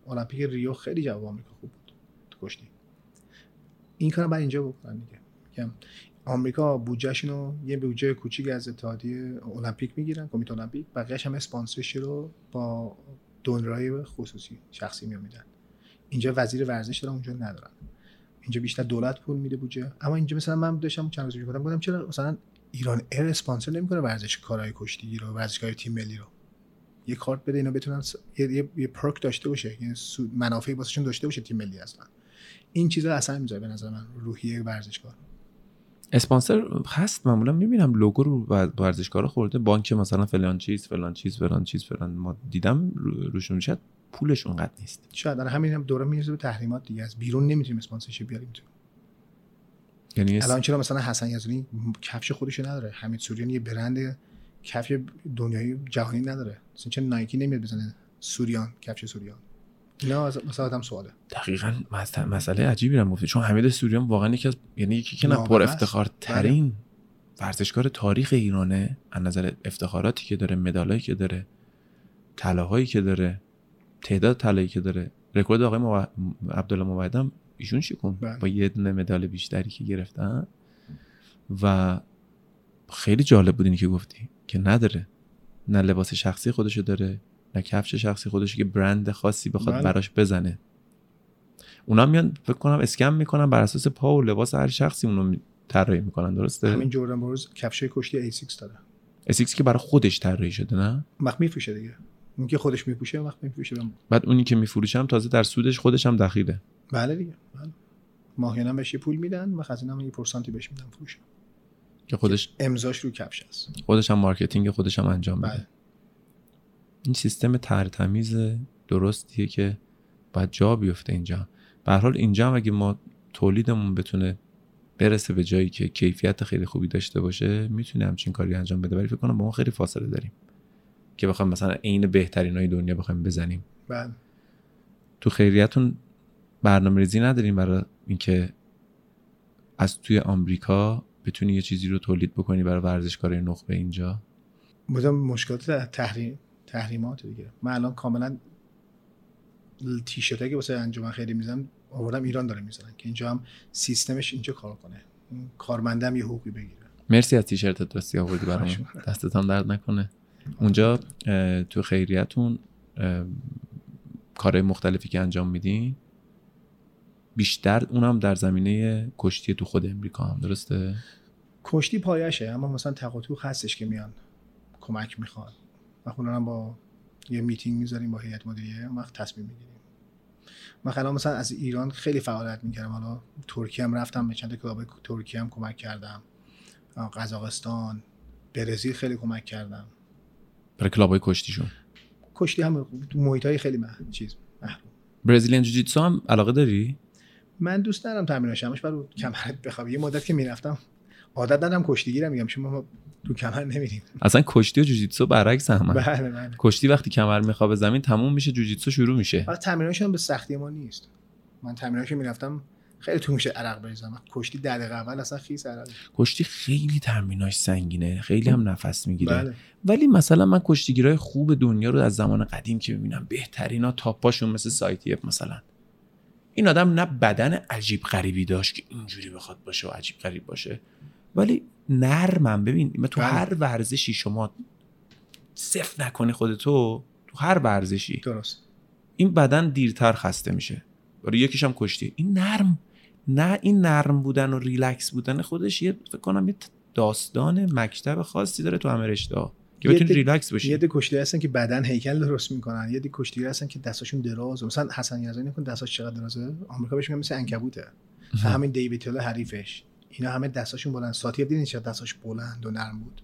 المپیک ریو خیلی جواب آمریکا خوب بود تو کشتی. این کارا برای اینجا بکنن دیگه. میگم آمریکا بودجهشونو یه بودجه کوچیک از اتحادیه المپیک میگیرن، کمیته المپیک، بقیه‌اش هم اسپانسرش رو با دونرای خصوصی شخصی میمیدن. اینجا وزیر ورزش دارن، اونجا ندارن. اینجا بیشتر دولت پول میده بودجه. اما اینجا مثلا من داشتم چند روز پیش گفتم گفتم چرا مثلا ایران ایر اسپانسر نمیکنه ورزش کارهای کشتی رو، ورزشگاه تیم ملی رو؟ یه کارت بده اینا بتونن س... یه یه, یه پرک داشته باشه، یعنی سود منافعی واسهشون داشته باشه تیم ملی اصلا. این چیزا اصلا میذاره به نظر من روحیه ورزشکار. اسپانسر هست معمولا میبینم لوگو رو ورزشکارا خورده، بانک مثلا فلان چیز فلان چیز فلان چیز فلان، ما دیدم روشون شد پولش اونقدر نیست. شاید الان همین هم دوره میرسه به تحریمات دیگه، از بیرون نمیتونیم اسپانسرشیپ بیاریم تو. یعنی الان چرا مثلا حسن یزدانی کفش خودش نداره، حمید سوریان یه برند کفش دنیایی جهانی نداره، مثلا چرا نایکی نمیاد بزنه سوریان کفش سوریان؟ اینا مثلا آدم سواله. دقیقاً مسئله عجیبی رو گفتی، چون حمید سوریان واقعا یکی از یعنی یکی که نه پر افتخار ترین ورزشکار تاریخ ایرانه از نظر افتخاراتی که داره، مدالایی که داره، طلاهایی که داره، تعداد طلایی که داره. رکورد آقای مو... عبدالله موعدم ایشون شکن با یه دونه مدال بیشتری که گرفتن و خیلی جالب بود اینی که گفتی که نداره، نه لباس شخصی خودشو داره نه کفش شخصی خودشو که برند خاصی بخواد بله. براش بزنه. اونا میان فکر کنم اسکم میکنن بر اساس پا و لباس هر شخصی اونو طراحی میکنن، درسته؟ همین جردن بروز کفشای کشتی ایسیکس داره، ایسیکس که برای خودش طراحی شده نه مخمی فشه دیگه، اون که خودش میپوشه وقت میپوشه بم. بعد اونی که میفروشه هم تازه در سودش خودش هم دخیله. بله دیگه. بله. ماهیانه بهش پول میدن، من خزینه‌ام یه پرسنتی بهش میدم فروش. که خودش امضاش رو کفش است. خودش هم مارکتینگ خودش هم انجام بله. میده. این سیستم ترتمیز درستیه که بعد جا بیفته اینجا. به هر حال اینجا اگه ما تولیدمون بتونه برسه به جایی که کیفیت خیلی خوبی داشته باشه، میتونه همچین کاری انجام بده. ولی فکر کنم با ما خیلی فاصله داریم. که بخوام مثلا عین بهترینای دنیا بخوایم بزنیم. بله. تو خیریتون برنامه‌ریزی نداریم برای اینکه از توی آمریکا بتونی یه چیزی رو تولید بکنی برای ورزشکارای نخبه اینجا؟ مثلا مشکلات تحریم تحریمات دیگه. من الان کاملا تیشرتایی که واسه انجمن خیریه می‌زنم آوردم ایران داره می‌زنن که اینجا هم سیستمش اینجا کار کنه. کارمندم یه حقوقی بگیره. مرسی از تیشرتت دستی آوردی برام. دستتم درد نکنه. اونجا تو خیریتون کارهای مختلفی که انجام میدین بیشتر اونم در زمینه کشتی تو خود امریکا هم درسته؟ کشتی پایشه، اما مثلا تقاطوق هستش که میان کمک میخوان و خودنا با یه میتینگ میذاریم با هیئت مدیره وقت تصمیم میگیریم. من الان مثلا از ایران خیلی فعالیت میکردم، حالا ترکیه هم رفتم به چند تا کلاب ترکیه هم کمک کردم، قزاقستان، برزیل خیلی کمک کردم برای کلابای کشتیشون. کشتی هم محیطای خیلی محروم چیز محروم. برزیلیان جوجیتسو هم علاقه داری؟ من دوست دارم تمریناش همش برای کمرت بخوام. یه مدت که میرفتم عادت دادم کشتیگیرم، میگم چون ما تو کمر نمیریم. اصلا کشتی و جوجیتسو برعکس همن. بله بله. کشتی وقتی کمر میخواد به زمین تموم میشه، جوجیتسو شروع میشه. ولی تمریناشون به سختی ما نیست. من تمریناش میرفتم خیلی تو میشه عرق بریزم. کشتی ده دقیقه اول اصلا خیس عرق. کشتی خیلی تمریناش سنگینه، خیلی هم نفس میگیره. بله. ولی مثلا من کشتیگیرای خوب دنیا رو از زمان قدیم که میبینم بهترینا تاپاشون مثل سایتیپ مثلا، این آدم نه بدن عجیب غریبی داشت که اینجوری بخواد باشه و عجیب غریب باشه، ولی نرمم. ببین تو بله. هر ورزشی شما صفر نکنی خودتو، تو هر ورزشی درست این بدن دیرتر خسته میشه. برای یکیش هم کشتی. این نرم، نه این نرم بودن و ریلکس بودن خودش یه فکر کنم یه داستان مکتب خاصی داره تو امرشتا که بتونی ریلکس بشی. یه دی کشتی هستن که بدن هیکل درست میکنن، یه دی کشتی هستن که دستاشون درازه. مثلا حسن یزدانی نکن دستاش چقدر درازه، آمریکا بهش میگن مثل عنکبوته. همین دیوید تل حریفش اینا همه دستاشون بلند. سایتیف دیدین چقدر دستاش بلند و نرم بود؟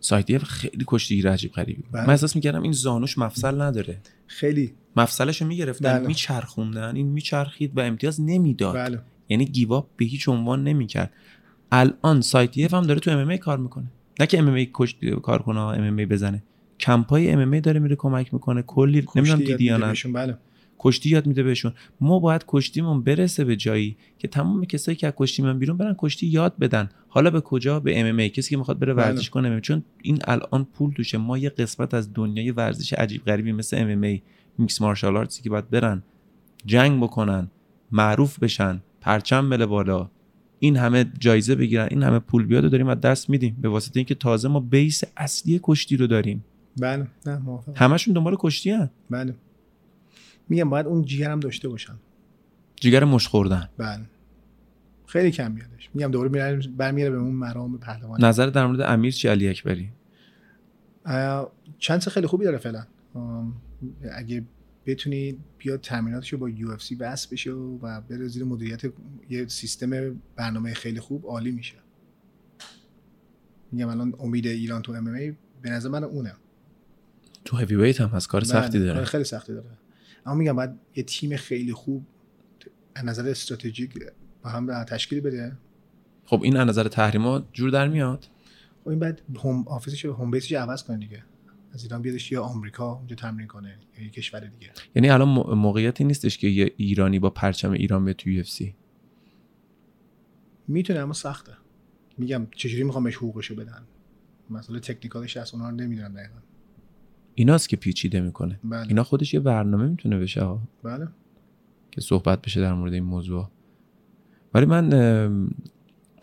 سایتیف خیلی کشتیگیر عجیب غریبی. من احساس میکردم این زانوش مفصل نداره، خیلی مفصلشو میگرفتن بله. میچرخوندن، این میچرخید و امتیاز نمیداد بله. یعنی گیواب به هیچ عنوان نمیکرد. الان سایتیف هم داره تو ام ام ای کار میکنه، نه که ام ام ای کش کار کنه، ام ام ای بزنه، کمپای ام ام ای داره میره کمک میکنه. کلی نمیدونم دیدی یا نه بله. کشتی یاد میده بهشون. ما باید کشتیمون برسه به جایی که تمام کسایی که از کشتی من بیرون برن کشتی یاد بدن. حالا به کجا؟ به ام ام ای. کسی که میخواد بره ورزش بله. کنه، چون این الان پول توشه. ما یه قسمت از دنیای ورزش عجیب غریبی مثل ام ام ای، میکس مارشال آرتسی که باید برن جنگ بکنن، معروف بشن، پرچم بله بالا، این همه جایزه بگیرن، این همه پول بیاد، داریم از دست میدیم به واسطه اینکه تازه ما بیس اصلی کشتی رو داریم. بله نه موافقم. همشون دنبال کشتی ان. بله میگم باید اون جیگرم داشته باشن، جیگر مش خوردن. بله خیلی کم میادش. میگم دوباره میره برمیگره به اون مرام پهلوانی. نظر در مورد امیر چی علی اکبری؟ چانس خیلی خوبی داره فعلا. اگه بتونی بیاد تمریناتشو با یو اف سی بس بشه و بره زیر مدیریت یه سیستم برنامه خیلی خوب، عالی میشه. میگم الان امید ایران تو ام ام ای به نظر من اونه. تو هیوی ویت هم از کار سختی داره. کار خیلی سختی داره. اما میگم باید یه تیم خیلی خوب از نظر استراتژیک با هم تشکیل بده. خب این از نظر تحریمات جور در میاد. خب این بعد هوم آفیسش، هوم بیسش عوض کنه دیگه. از ایران بیادش یا آمریکا اونجا تمرین کنه یا یه کشور دیگه. یعنی الان موقعیتی نیستش که یه ایرانی با پرچم ایران به تو یو اف سی میتونه، اما سخته. میگم چجوری میخوام بهش حقوقشو بدن؟ مسئله تکنیکالش از اونها نمیدونم دقیقاً. ایناست که پیچیده میکنه. بله. اینا خودش یه برنامه میتونه بشه ها. بله. که صحبت بشه در مورد این موضوع. ولی من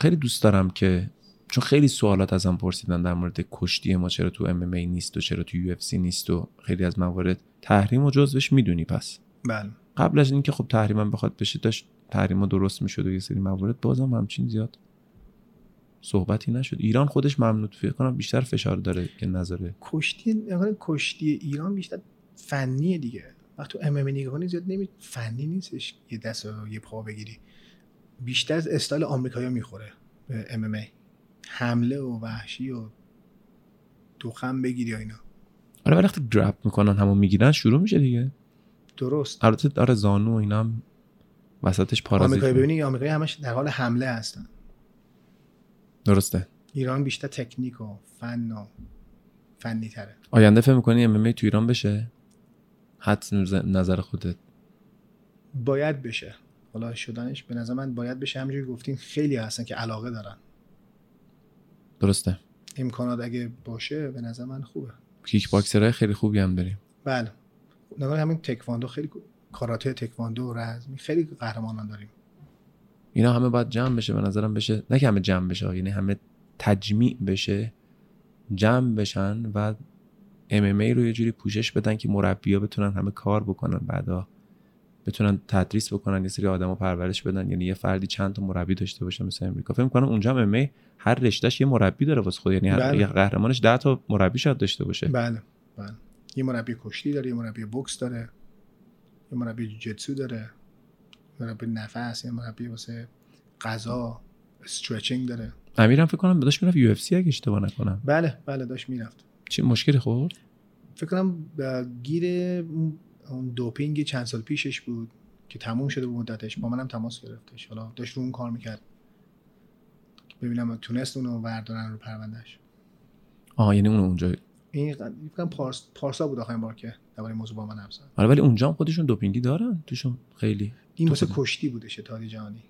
خیلی دوست دارم که، چون خیلی سوالات ازم پرسیدن در مورد کشتی ما چرا تو ام ام ای نیست و چرا تو یو اف سی نیست و خیلی از موارد، تحریم و جزوش میدونی پس؟ بله. قبل از اینکه خب تحریمم بخواد بشه داشت تحریما درست میشد و یه سری موارد بازم همچین زیاد صحبتی نشد. ایران خودش ممنوع، فکر کنم بیشتر فشار داره که نظره. کشتی نگاه کشتی ایران بیشتر فنیه دیگه. وقتی تو ام ام ای نگاه کنی زیاد نمی فنی نیستش، یه دست و یه پا بگیری. بیشتر از استایل آمریکایی‌ها میخوره به ام ام ای، حمله و وحشی و دخم بگیری و اینا. آره وقتی گراب میکنن همو میگیرن شروع میشه دیگه. درست. البته داره زانو و اینا هم وسطش پارازیت. آمریکایی ببینی آمریکایی همش در حال حمله هستن. درسته. ایران بیشتر تکنیک و فن و فنی تره. آینده فهم میکنی ام ام ای تو ایران بشه؟ حدس نظر خودت. باید بشه. حالا شدنش به نظر من باید بشه. همونجوری گفتین خیلی هستن که علاقه دارن. درسته. امکانات اگه باشه به نظر من خوبه. کیک باکسرای خیلی خوبی هم داریم. بله. نگاه همین تکواندو، خیلی کاراته، تکواندو، رزمی، خیلی قهرمانان داریم. اینا همه باید جمع بشه به نظرم. بشه نه که همه جمع بشه، یعنی همه تجمیع بشه، جمع بشن و ام ام ای رو یه جوری پوشش بدن که مربی‌ها بتونن همه کار بکنن، بعدا بتونن تدریس بکنن، یه سری آدمو پرورش بدن. یعنی یه فردی چند تا مربی داشته باشه مثل امریکا. فکر می‌کنم اونجا ام ام ای هر رشتهش یه مربی داره واسه خود، یعنی هر بله. قهرمانش ده تا مربی شاید داشته باشه. بله بله. یه مربی کشتی داره، یه مربی بوکس داره، یه مربی جوجیتسو داره، مربی نفس، مربی واسه غذا، استرچینگ داره. امیرم فکر کنم داشت میرفت یو اف سی اگه اشتباه نکنم. بله بله داشت میرفت. چه مشکلی خورد؟ فکر کنم گیر اون دوپینگ چند سال پیشش بود که تموم شده بود مدتش. با منم تماس گرفتش. حالا داشت رو اون کار میکرد. ببینم تونست اون رو بردارن رو پروندهش. آها یعنی اون اونجا این فکر پارس پارسا بود آخرین بار که درباره موضوع با من حرف زد. آره ولی اونجا هم خودشون دوپینگی دارن توشون خیلی. این واسه کشتی بوده شتاری جهانی.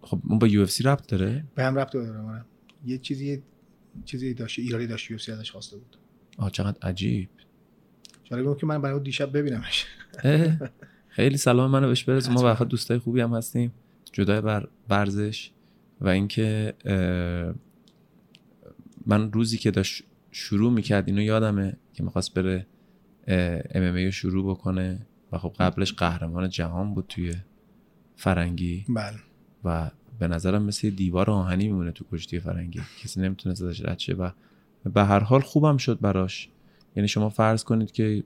خب اون با یو اف سی ربط داره؟ به هم ربط داره. من یه چیزی چیزی داشت ایرانی داشت یو اف سی ازش خواسته بود. آه چقدر عجیب. جالب بود که من برای دیشب ببینمش. خیلی سلام منو بهش برس. ما واقعا دوستای خوبی هم هستیم جدای بر ورزش و اینکه من روزی که داشت شروع میکرد اینو یادمه که میخواست بره ام ام ای رو شروع بکنه و خب قبلش قهرمان جهان بود توی فرنگی. بله. و به نظرم مثل دیوار آهنی میمونه تو کشتی فرنگی، کسی نمیتونه ازش رد شه و به هر حال خوبم شد براش. یعنی شما فرض کنید که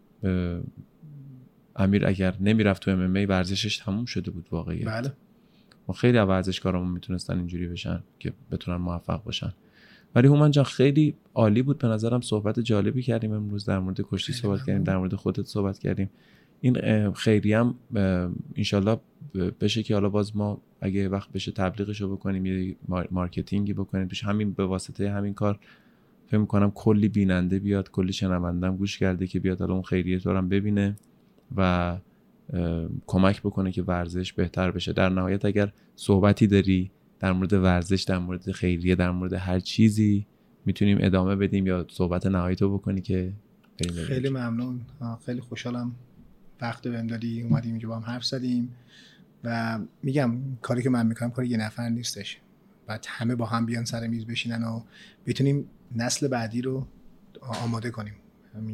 امیر اگر نمیرفت تو ام ام ای ورزشش تموم شده بود واقعیت. بله. ما خیلی از ورزشکارامون میتونستن اینجوری بشن که بتونن موفق باشن. ولی هومن جان خیلی عالی بود به نظرم. صحبت جالبی کردیم امروز، در مورد کشتی صحبت کردیم، در مورد خودت صحبت کردیم. این خیریه هم انشالله بشه که حالا باز ما اگه وقت بشه تبلیغش رو بکنیم، یه مارکتینگی بکنیم پیش همین، به واسطه همین کار فکر می‌کنم کلی بیننده بیاد، کلی شنوندم گوش کرده که بیاد حالا اون خیریه تو رو هم ببینه و کمک بکنه که ورزش بهتر بشه. در نهایت اگر صحبتی داری در مورد ورزش، در مورد خیریه، در مورد هر چیزی میتونیم ادامه بدیم یا صحبت نهایی تو بکنی که بریم. خیلی ممنون، خیلی خوشحالم وقت بهم دادی، اومدیم اینجا با هم حرف زدیم و میگم کاری که من میکنم کاری یه نفر نیستش، بعد همه با هم بیان سر میز بشینن و بتونیم نسل بعدی رو آماده کنیم.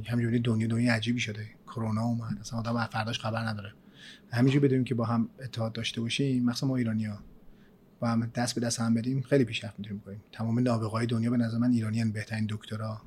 همینجوری دنیا دنیا عجیبی شده، کرونا اومد، اصلا آدم فرداش خبر نداره. همینجوری بدونیم که با هم اتحاد داشته باشیم، مثلا ما ایرانی‌ها و هم دست به دست هم بدیم خیلی پیشرفت می‌تونیم بکنیم. تمام نابغه‌های دنیا به نظر من ایرانیان، بهترین دکترا،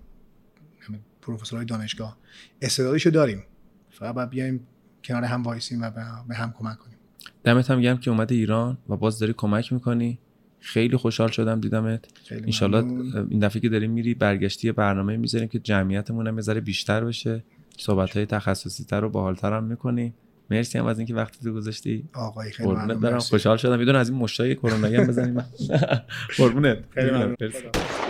پروفسورهای دانشگاه، استعدادشو داریم. فقط باید بیایم کنار هم وایسیم و به هم کمک کنیم. دمت هم گرم که اومدی ایران و باز داری کمک می‌کنی. خیلی خوشحال شدم دیدمت. ان شاءالله این دفعه که داریم میری برگشتی برنامه می‌ذاریم که جمعیتمون هم بذاره بیشتر بشه. صحبت‌های تخصصی‌تر رو باحال‌تر هم می‌کنی. مرسی هم از اینکه وقتی تو گذاشتی آقای، خیلی ممنون. خوشحال شدم. میدون از این مشتای کرونایی هم بزنیم. قربونت. خیلی ممنون.